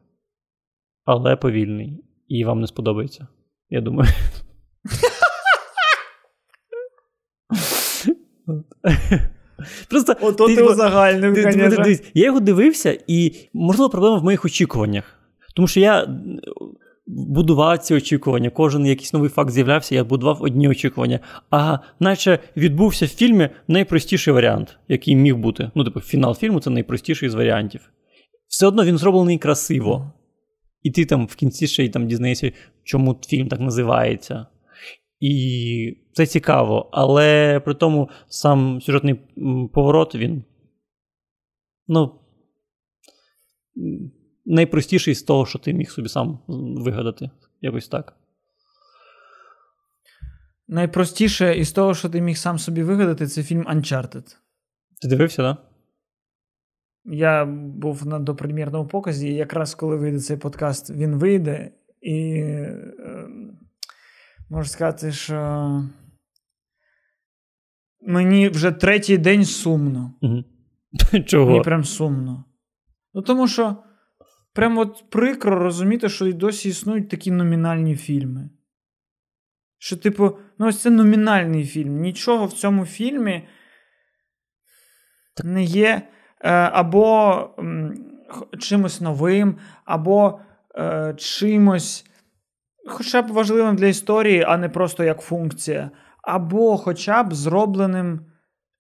Але повільний. І вам не сподобається, я думаю. Просто ото ти узагальнив, звісно. Я його дивився, і, можливо, проблема в моїх очікуваннях. Тому що я будував ці очікування. Кожен якийсь новий факт з'являвся, я будував одні очікування. А наче відбувся в фільмі найпростіший варіант, який міг бути. Ну, типу, фінал фільму – це найпростіший з варіантів. Все одно він зроблений красиво. І ти там в кінці ще й там дізнаєшся, чому фільм так називається. І це цікаво, але при тому сам сюжетний поворот, він, ну, найпростіший з того, що ти міг собі сам вигадати, якось так. Найпростіше із того, що ти міг сам собі вигадати, це фільм Uncharted. Ти дивився, так? Да? Я був на допрем'єрному показі, і якраз коли вийде цей подкаст, він вийде, і... Можу сказати, що мені вже третій день сумно. Чого? Мені прям сумно. Ну, тому що прям от прикро розуміти, що і досі існують такі номінальні фільми. Що, типу, ну ось це номінальний фільм. Нічого в цьому фільмі не є або чимось новим, або чимось хоча б важливим для історії, а не просто як функція. Або хоча б зробленим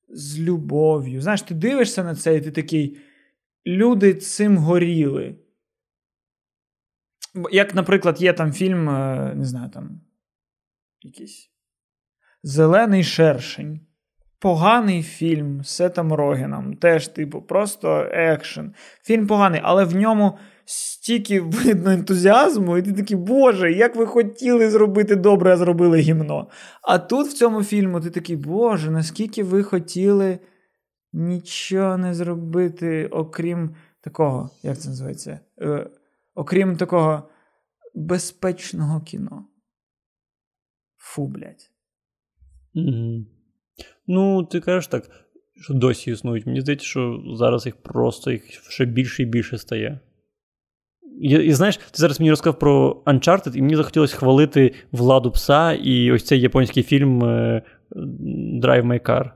з любов'ю. Знаєш, ти дивишся на це, і ти такий, люди цим горіли. Як, наприклад, є там фільм, не знаю, там, якийсь «Зелений шершень». Поганий фільм з Сетом Рогеном. Теж, типу, просто екшен. Фільм поганий, але в ньому стільки видно ентузіазму, і ти такий, боже, як ви хотіли зробити добре, а зробили гімно. А тут в цьому фільму ти такий, боже, наскільки ви хотіли нічого не зробити, окрім такого, як це називається, окрім такого безпечного кіно. Фу, блядь. Mm-hmm. Ну, ти кажеш так, що досі існують. Мені здається, що зараз їх ще більше і більше стає. І знаєш, ти зараз мені розказав про Uncharted, і мені захотілося хвалити Владу пса і ось цей японський фільм Drive My Car.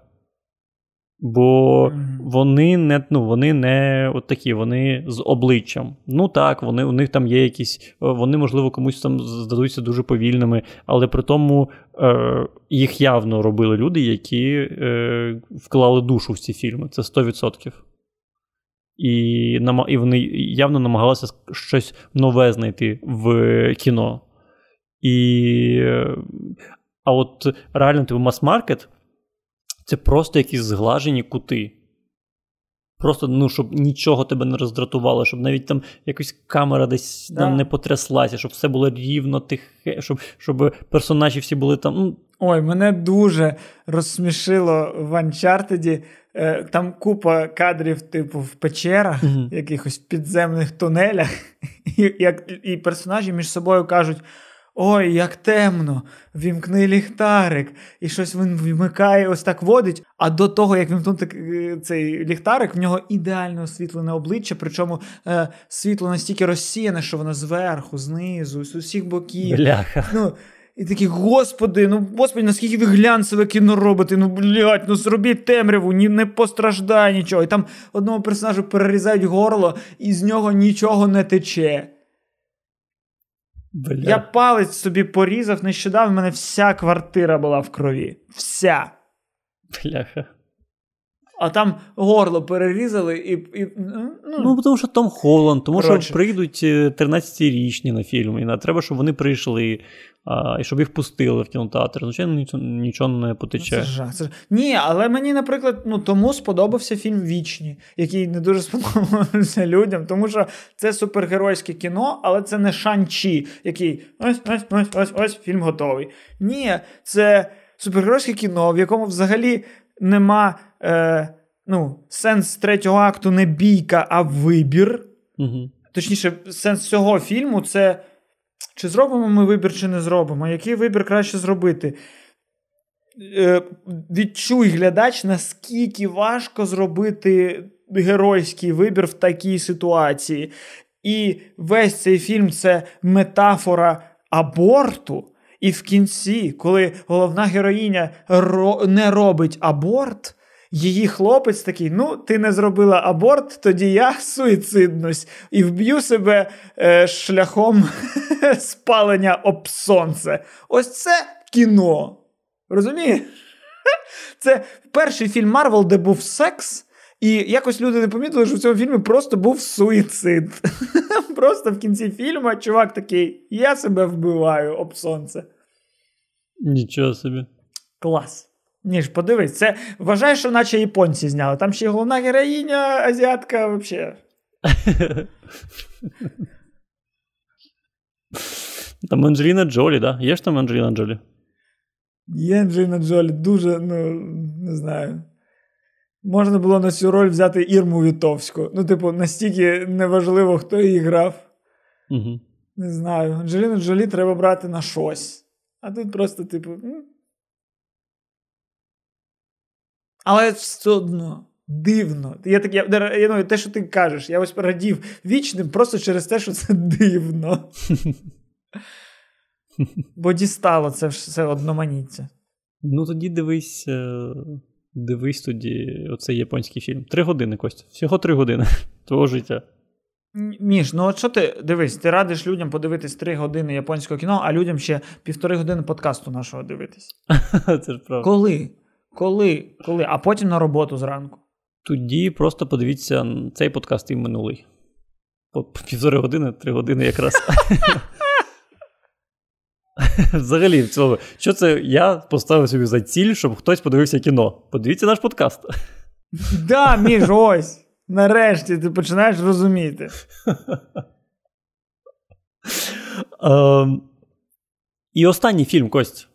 Бо вони не от такі, вони з обличчям. Ну так, у них там є якісь, вони, можливо, комусь там здадуться дуже повільними, але при тому їх явно робили люди, які вклали душу в ці фільми. Це 100%. І вони явно намагалися щось нове знайти в кіно. А от реально, типу, мас-маркет це просто якісь зглажені кути. Просто, щоб нічого тебе не роздратувало, щоб навіть там якась камера десь там не потряслася, щоб все було рівно, тихе, щоб персонажі всі були там... Ой, мене дуже розсмішило в Uncharted. Там купа кадрів, типу, в печерах, якихось підземних тунелях. І персонажі між собою кажуть... Ой, як темно, вімкни ліхтарик, і щось він вмикає, ось так водить, а до того, як вімкнути цей ліхтарик, в нього ідеально освітлене обличчя, причому світло настільки розсіяне, що воно зверху, знизу, з усіх боків. Бляха. І такі, господи, наскільки ви глянцеве кіно робите, зробіть темряву, не постраждай нічого. І там одному персонажу перерізають горло, і з нього нічого не тече. Бля. Я палець собі порізав, нещодавно в мене вся квартира була в крові. Вся. Бляха. А там горло перерізали і тому що Том Холланд, що прийдуть 13-річні на фільм, і треба, щоб вони прийшли, і щоб їх пустили в кінотеатр. Звичайно, нічого не потече. Це жах, це жах. Ні, але мені, наприклад, тому сподобався фільм «Вічні», який не дуже сподобався людям, тому що це супергеройське кіно, але це не Шан-Чі, який ось, фільм готовий. Ні, це супергеройське кіно, в якому взагалі нема сенс третього акту не бійка, а вибір. Угу. Точніше, сенс цього фільму це чи зробимо ми вибір, чи не зробимо. Який вибір краще зробити? Відчуй, глядач, наскільки важко зробити геройський вибір в такій ситуації. І весь цей фільм – це метафора аборту. І в кінці, коли головна героїня не робить аборт, її хлопець такий, ти не зробила аборт, тоді я суїциднусь і вб'ю себе шляхом спалення об сонце. Ось це кіно. Розумієш? Це перший фільм Marvel, де був секс, і якось люди не помітили, що в цьому фільмі просто був суїцид. Просто в кінці фільму чувак такий, я себе вбиваю об сонце. Нічого собі. Клас. Ніж, подивись, це вважаю, що наче японці зняли. Там ще й головна героїня азіатка вообще. Там Анджеліна Джолі, да? Є ж там Анджеліна Джолі? Є Анджеліна Джолі, дуже, не знаю. Можна було на цю роль взяти Ірму Вітовську. Настільки неважливо, хто її грав. Угу. Не знаю. Анджеліну Джолі треба брати на щось. А тут просто, Але все одно дивно. Я те, що ти кажеш, я ось радів Вічним просто через те, що це дивно. Бо дістало це все одноманіття. Тоді дивись тоді оцей японський фільм. 3 години, Костя. Всього 3 години твого життя. Міш, от що ти, дивись, ти радиш людям подивитись 3 години японського кіно, а людям ще 1,5 години подкасту нашого дивитись. Це ж правда. Коли? А потім на роботу зранку. Тоді просто подивіться цей подкаст і минулий. 1,5 години, 3 години якраз. Взагалі, в цілому, що це я поставив собі за ціль, щоб хтось подивився кіно. Подивіться наш подкаст. Да, Міш, ось. Нарешті ти починаєш розуміти. І останній фільм, Кость.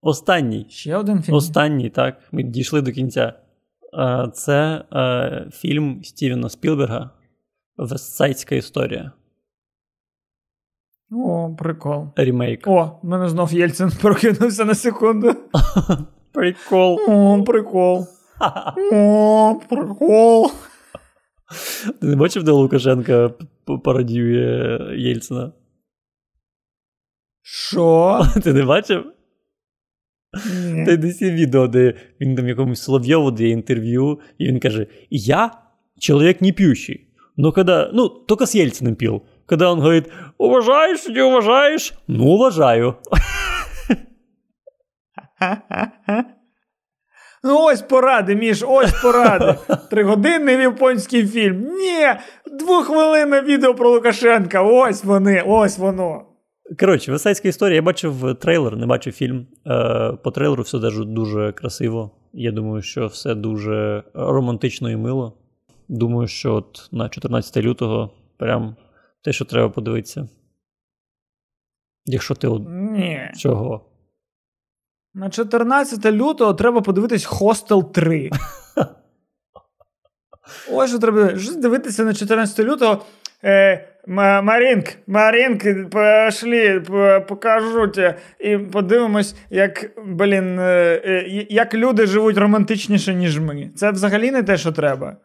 Останній. Ще один фільм? Останній, так. Ми дійшли до кінця. Це фільм Стівена Спілберга «Вестсайдська історія». О, прикол. Ремейк. О, в мене знов Єльцин прокинувся на секунду. Прикол. О, прикол. О, прикол. Ти не бачив, де Лукашенка пародіює Єльцина? Що? Ти не бачив? Та й десь є відео, де він там якомусь Соловйову дає інтерв'ю, і він каже: я чоловік не п'ющий, но когда, ну, только с Ельциным пил. Когда он говорит: уважаешь, не уважаешь? Ну, уважаю. Ну, ось поради, Міш, ось поради. 3-годинний японський фільм. Ні, 2 хвилини відео про Лукашенка. Ось вони, ось воно. Коротше, висайська історія. Я бачив трейлер, не бачив фільм. По трейлеру все дуже красиво. Я думаю, що все дуже романтично і мило. Думаю, що от на 14 лютого прям те, що треба подивитися. Якщо ти... Ні. Чого? На 14 лютого треба подивитись «Хостел 3». Ось що треба дивитися на 14 лютого. Марінк, пішли, покажу тебе. І подивимось, як люди живуть романтичніше, ніж ми. Це взагалі не те, що треба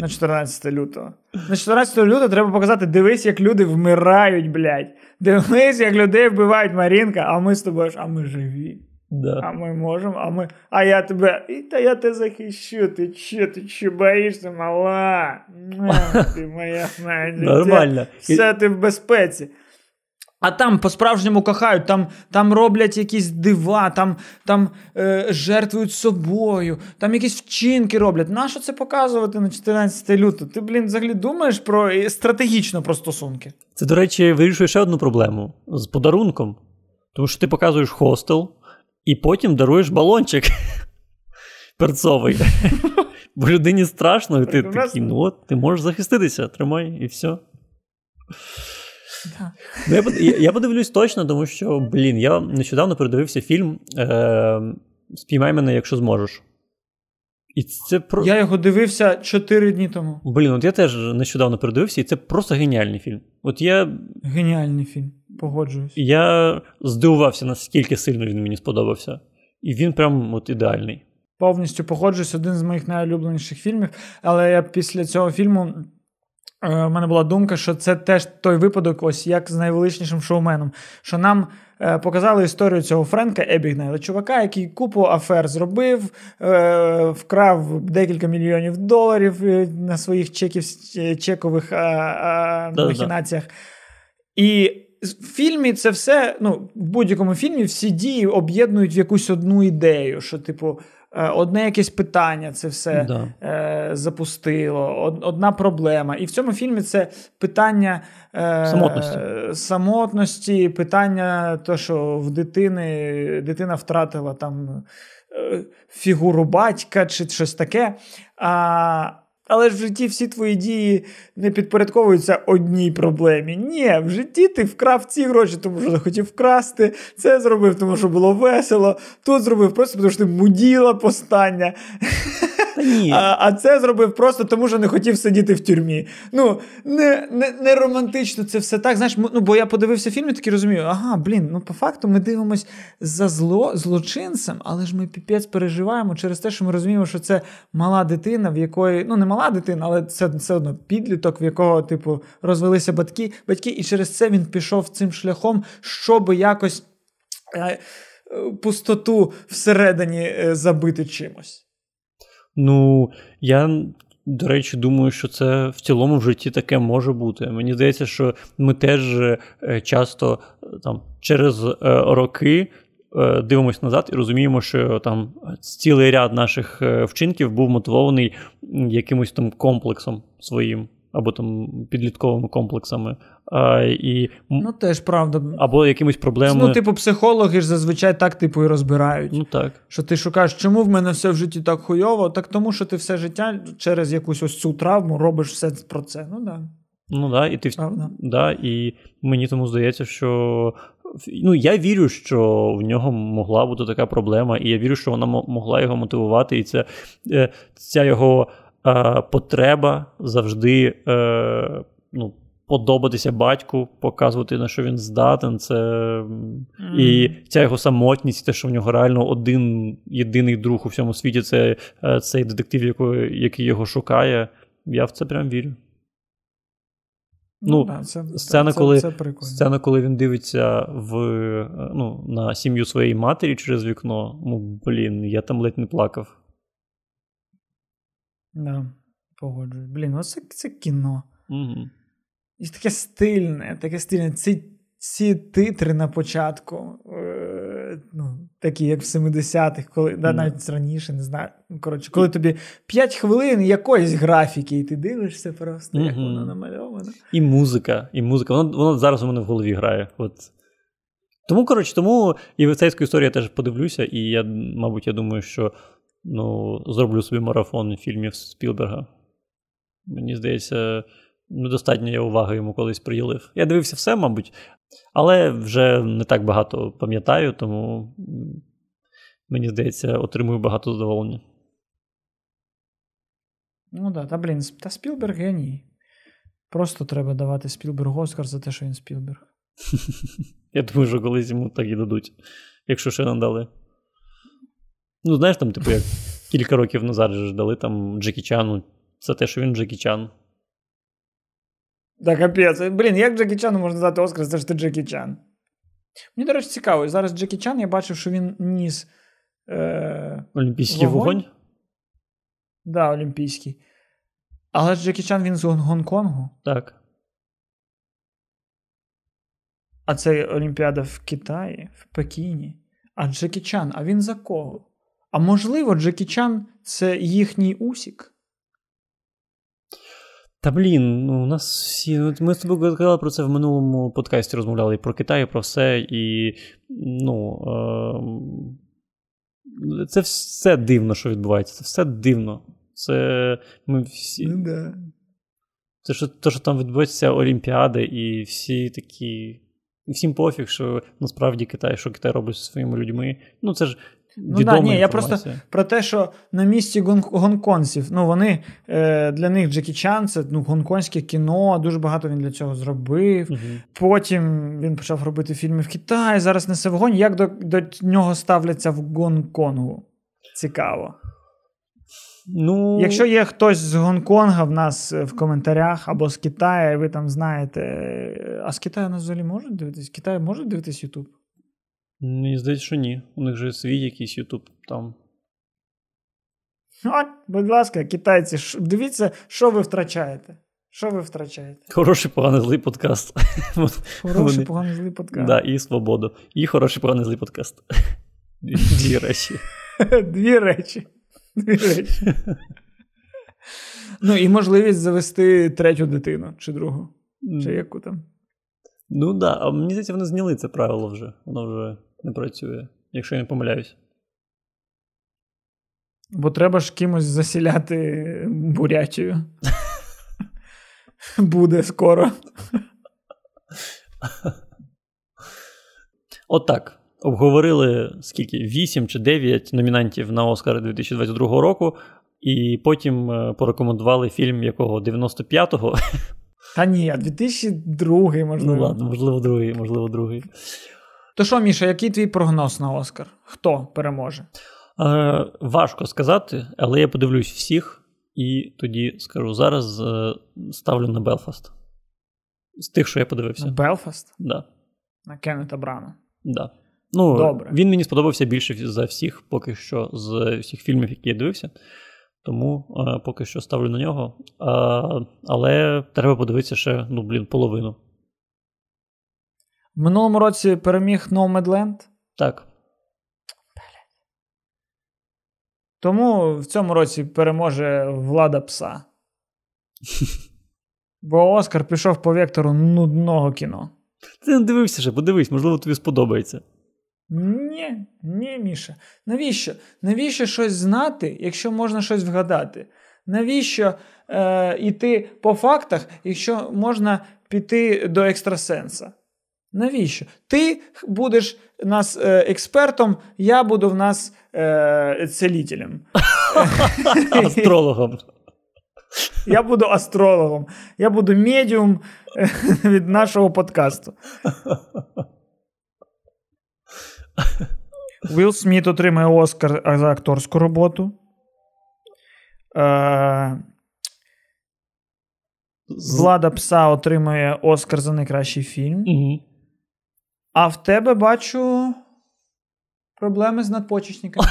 на 14 лютого. На 14 лютого треба показати: дивись, як люди вмирають, блядь. Дивись, як людей вбивають, Марінка, а ми з тобою ж, а ми живі. Да. А ми можемо, а я тебе, та я тебе захищу, ти що боїшся, мала, ти моя нормально, все, ти в безпеці. А там по-справжньому кохають, там роблять якісь дива, там жертвують собою, там якісь вчинки роблять. Нащо це показувати на 14 лютого? Ти, взагалі думаєш стратегічно про стосунки? Це, до речі, вирішує ще одну проблему з подарунком, тому що ти показуєш хостел, і потім даруєш балончик перцовий. Бо людині страшно, і ти такий, ну от, ти можеш захиститися, тримай, і все. Я подивлюсь точно, тому що, я нещодавно передивився фільм «Спіймай мене, якщо зможеш». І це про... Я його дивився 4 дні тому. От я теж нещодавно передивився, і це просто геніальний фільм. Геніальний фільм, погоджуюсь. Я здивувався, наскільки сильно він мені сподобався. І він прям ідеальний. Повністю погоджуюсь, один з моїх найулюбленіших фільмів. Але я після цього фільму, в мене була думка, що це теж той випадок, ось як з найвеличнішим шоуменом, що нам показали історію цього Френка Ебігнайла, чувака, який купу афер зробив, вкрав декілька мільйонів доларів на своїх чекових махінаціях. І в фільмі це все, в будь-якому фільмі всі дії об'єднують в якусь одну ідею, що, одне якесь питання це все запустило, одна проблема. І в цьому фільмі це питання самотності, питання того, що в дитина втратила фігуру батька чи щось таке. Але в житті всі твої дії не підпорядковуються одній проблемі. Ні, в житті ти вкрав ці гроші, тому що захотів вкрасти, це зробив, тому що було весело, тут зробив просто, тому що ти муділа постання. А це зробив просто тому, що не хотів сидіти в тюрмі. Не романтично це все так, знаєш, бо я подивився фільм і такий розумію, по факту ми дивимось за злочинцем, але ж ми піпець переживаємо через те, що ми розуміємо, що це мала дитина, в якої, не мала дитина, але це все одно підліток, в якого, розвелися батьки, і через це він пішов цим шляхом, щоби якось пустоту всередині забити чимось. Я, до речі, думаю, що це в цілому в житті таке може бути. Мені здається, що ми теж часто через роки дивимося назад і розуміємо, що цілий ряд наших вчинків був мотивований якимось комплексом своїм, або підлітковими комплексами. Теж правда. Або якимось проблемами. Психологи ж зазвичай так, і розбирають. Так. Що ти шукаєш, чому в мене все в житті так хуйово? Так тому, що ти все життя через якусь ось цю травму робиш все про це. І мені тому здається, що... я вірю, що в нього могла бути така проблема, і я вірю, що вона могла його мотивувати, і ця його потреба завжди подобатися батьку, показувати, на що він здатен. Це... І ця його самотність, те, що в нього реально один єдиний друг у всьому світі, це цей детектив, який його шукає. Я в це прям вірю. Ну, да, сцена, коли він дивиться на сім'ю своєї матері через вікно, я там ледь не плакав. Да, погоджуюсь. Це кіно. Угу. І таке стильне. Ці титри на початку, такі як в 70-х, коли, навіть раніше, не знаю. Коротше, коли тобі 5 хвилин якоїсь графіки, і ти дивишся просто, як вона намальована. І музика. Вона зараз у мене в голові грає. От. Тому і в цейську історію я теж подивлюся, і я думаю, що зроблю собі марафон фільмів Спілберга. Мені здається, недостатньо я уваги йому колись приділив. Я дивився все, мабуть, але вже не так багато пам'ятаю, тому, мені здається, отримую багато задоволення. Спілберг геній. Просто треба давати Спілбергу Оскар за те, що він Спілберг. Я думаю, що колись йому так і дадуть, якщо ще надали. Знаєш, там, як кілька років назад ж дали там Джекі Чану за те, що він Джекі Чан. Да, капець. Як Джекі Чану можна дати Оскар за те, що ти Джекі Чан? Мені, до речі, цікаво. Зараз Джекі Чан, я бачив, що він ніс олімпійський вогонь. Да, олімпійський. Але Джекі Чан, він з Гонконгу. Так. А це Олімпіада в Китаї, в Пекіні. А Джекі Чан, а він за кого? А можливо, Джекі Чан – це їхній усік? Та у нас всі... Ми з тобою казали про це в минулому подкасті, розмовляли і про Китай, і про все, і це все дивно, що відбувається. Це все дивно. Це ми всі... Да. Це що там відбувається Олімпіада, і всі такі... Всім пофіг, що насправді Китай, що Китай робить зі своїми людьми. Це ж... я просто про те, що на місці гонконців, вони, для них Джекі Чан, це гонконгське кіно, дуже багато він для цього зробив. Угу. Потім він почав робити фільми в Китаї, зараз несе вогонь. Як до нього ставляться в Гонконгу? Цікаво. Якщо є хтось з Гонконга в нас в коментарях, або з Китаю, і ви там знаєте, а з Китаю нас взагалі можуть дивитись? Китай може дивитись YouTube? Мені здається, що ні. У них же свій якийсь YouTube там. Будь ласка, китайці, дивіться, що ви втрачаєте. Хороший, поганий, злий подкаст. Хороший, поганий, злий подкаст. Да, і свободу. І хороший, поганий, злий подкаст. Дві речі. І можливість завести третю дитину, чи другу, чи яку там. А мені здається, вони зняли це правило вже. Воно вже не працює, якщо я не помиляюсь. Бо треба ж кимось засіляти бурятію. Буде скоро. Отак. Обговорили, скільки, 8 чи 9 номінантів на Оскар 2022 року, і потім порекомендували фільм якого 95-го. Та ні, 2002-й, можливо. Ладно, можливо, другий. То що, Міша, який твій прогноз на Оскар? Хто переможе? Важко сказати, але я подивлюсь всіх і тоді скажу. Зараз ставлю на Белфаст. З тих, що я подивився. На Белфаст? Да. На Кеннета Брана? Да. Добре. Він мені сподобався більше за всіх, поки що, з всіх фільмів, які я дивився. Тому поки що ставлю на нього. Але треба подивитися ще, половину. В минулому році переміг Nomadland? Так. Тому в цьому році переможе Влада пса. Бо Оскар пішов по вектору нудного кіно. Ти не дивився ще, подивись, можливо, тобі сподобається. Ні, Міша. Навіщо? Навіщо щось знати, якщо можна щось вгадати? Навіщо йти по фактах, якщо можна піти до екстрасенса? Навіщо? Ти будеш нас експертом, я буду в нас цілителем. Астрологом. Я буду астрологом. Я буду медіум від нашого подкасту. Уілл Сміт отримає Оскар за акторську роботу. Влада пса отримає Оскар за найкращий фільм. Угу. А в тебе, бачу, проблеми з надпочечниками.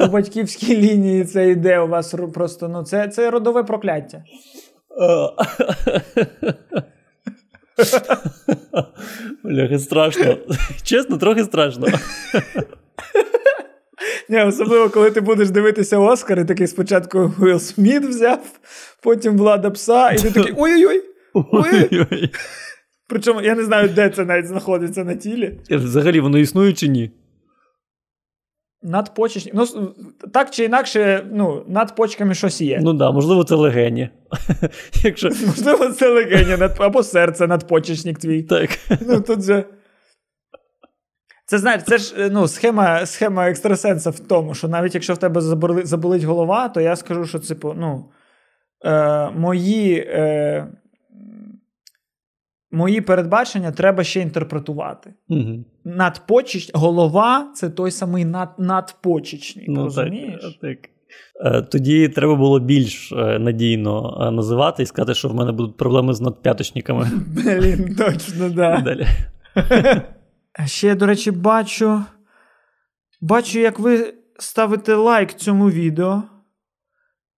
У батьківській лінії це йде у вас просто, ну, це родове прокляття. Бляха, страшно. Чесно, трохи страшно. Ні, особливо, коли ти будеш дивитися Оскар, і такий спочатку Уілл Сміт взяв, потім Влада пса, і ти такий ой-ой-ой. Ой-ой-ой. Причому я не знаю, де це навіть знаходиться на тілі. Взагалі, воно існує чи ні? Надпочечні. Ну, так чи інакше, ну, над почками щось є. Ну, да, можливо, це легені. Якщо... Можливо, це легені, або серце, надпочечник твій. Так. Ну, тут же... Це, знаєш, це ж, ну, схема екстрасенса в тому, що навіть якщо в тебе заболить голова, то я скажу, що, типу, ну, мої передбачення треба ще інтерпретувати. Угу. Голова – це той самий надпочечник, ну, розумієш? Так. Тоді треба було більш надійно називати і сказати, що в мене будуть проблеми з надп'яточниками. Блін, точно, да. Далі. Ще, до речі, бачу, як ви ставите лайк цьому відео.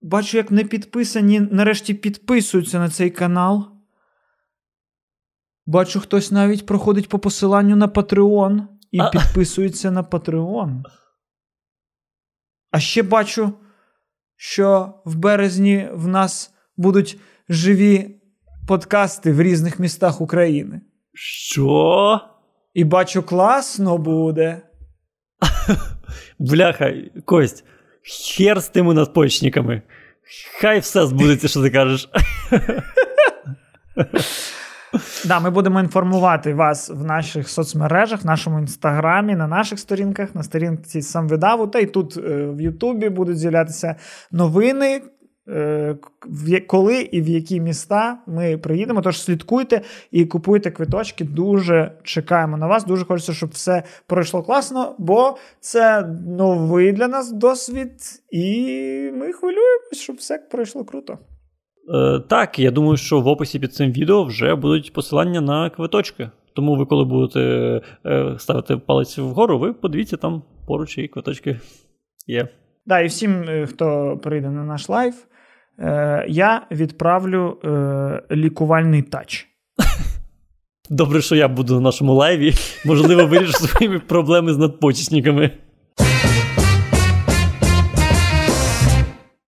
Бачу, як не підписані, нарешті підписуються на цей канал. Бачу, хтось навіть проходить по посиланню на Patreon і підписується на Patreon. А ще бачу, що в березні в нас будуть живі подкасти в різних містах України. Що? І бачу, класно буде. Бляха, Кость, хер з тими надпочечниками. Хай все збудеться, що ти кажеш. Да, ми будемо інформувати вас в наших соцмережах, в нашому інстаграмі, на наших сторінках, на сторінці Самвидаву, та й тут в Ютубі будуть з'являтися новини, коли і в які міста ми приїдемо. Тож слідкуйте і купуйте квиточки. Дуже чекаємо на вас. Дуже хочеться, щоб все пройшло класно, бо це новий для нас досвід, і ми хвилюємось, щоб все пройшло круто. Так, я думаю, що в описі під цим відео вже будуть посилання на квиточки. Тому ви, коли будете ставити палець вгору, ви подивіться, там поруч і квиточки є. Да, і всім, хто прийде на наш лайв, я відправлю лікувальний тач. Добре, що я буду на нашому лайві. Можливо, вирішу свої проблеми з надпочечниками.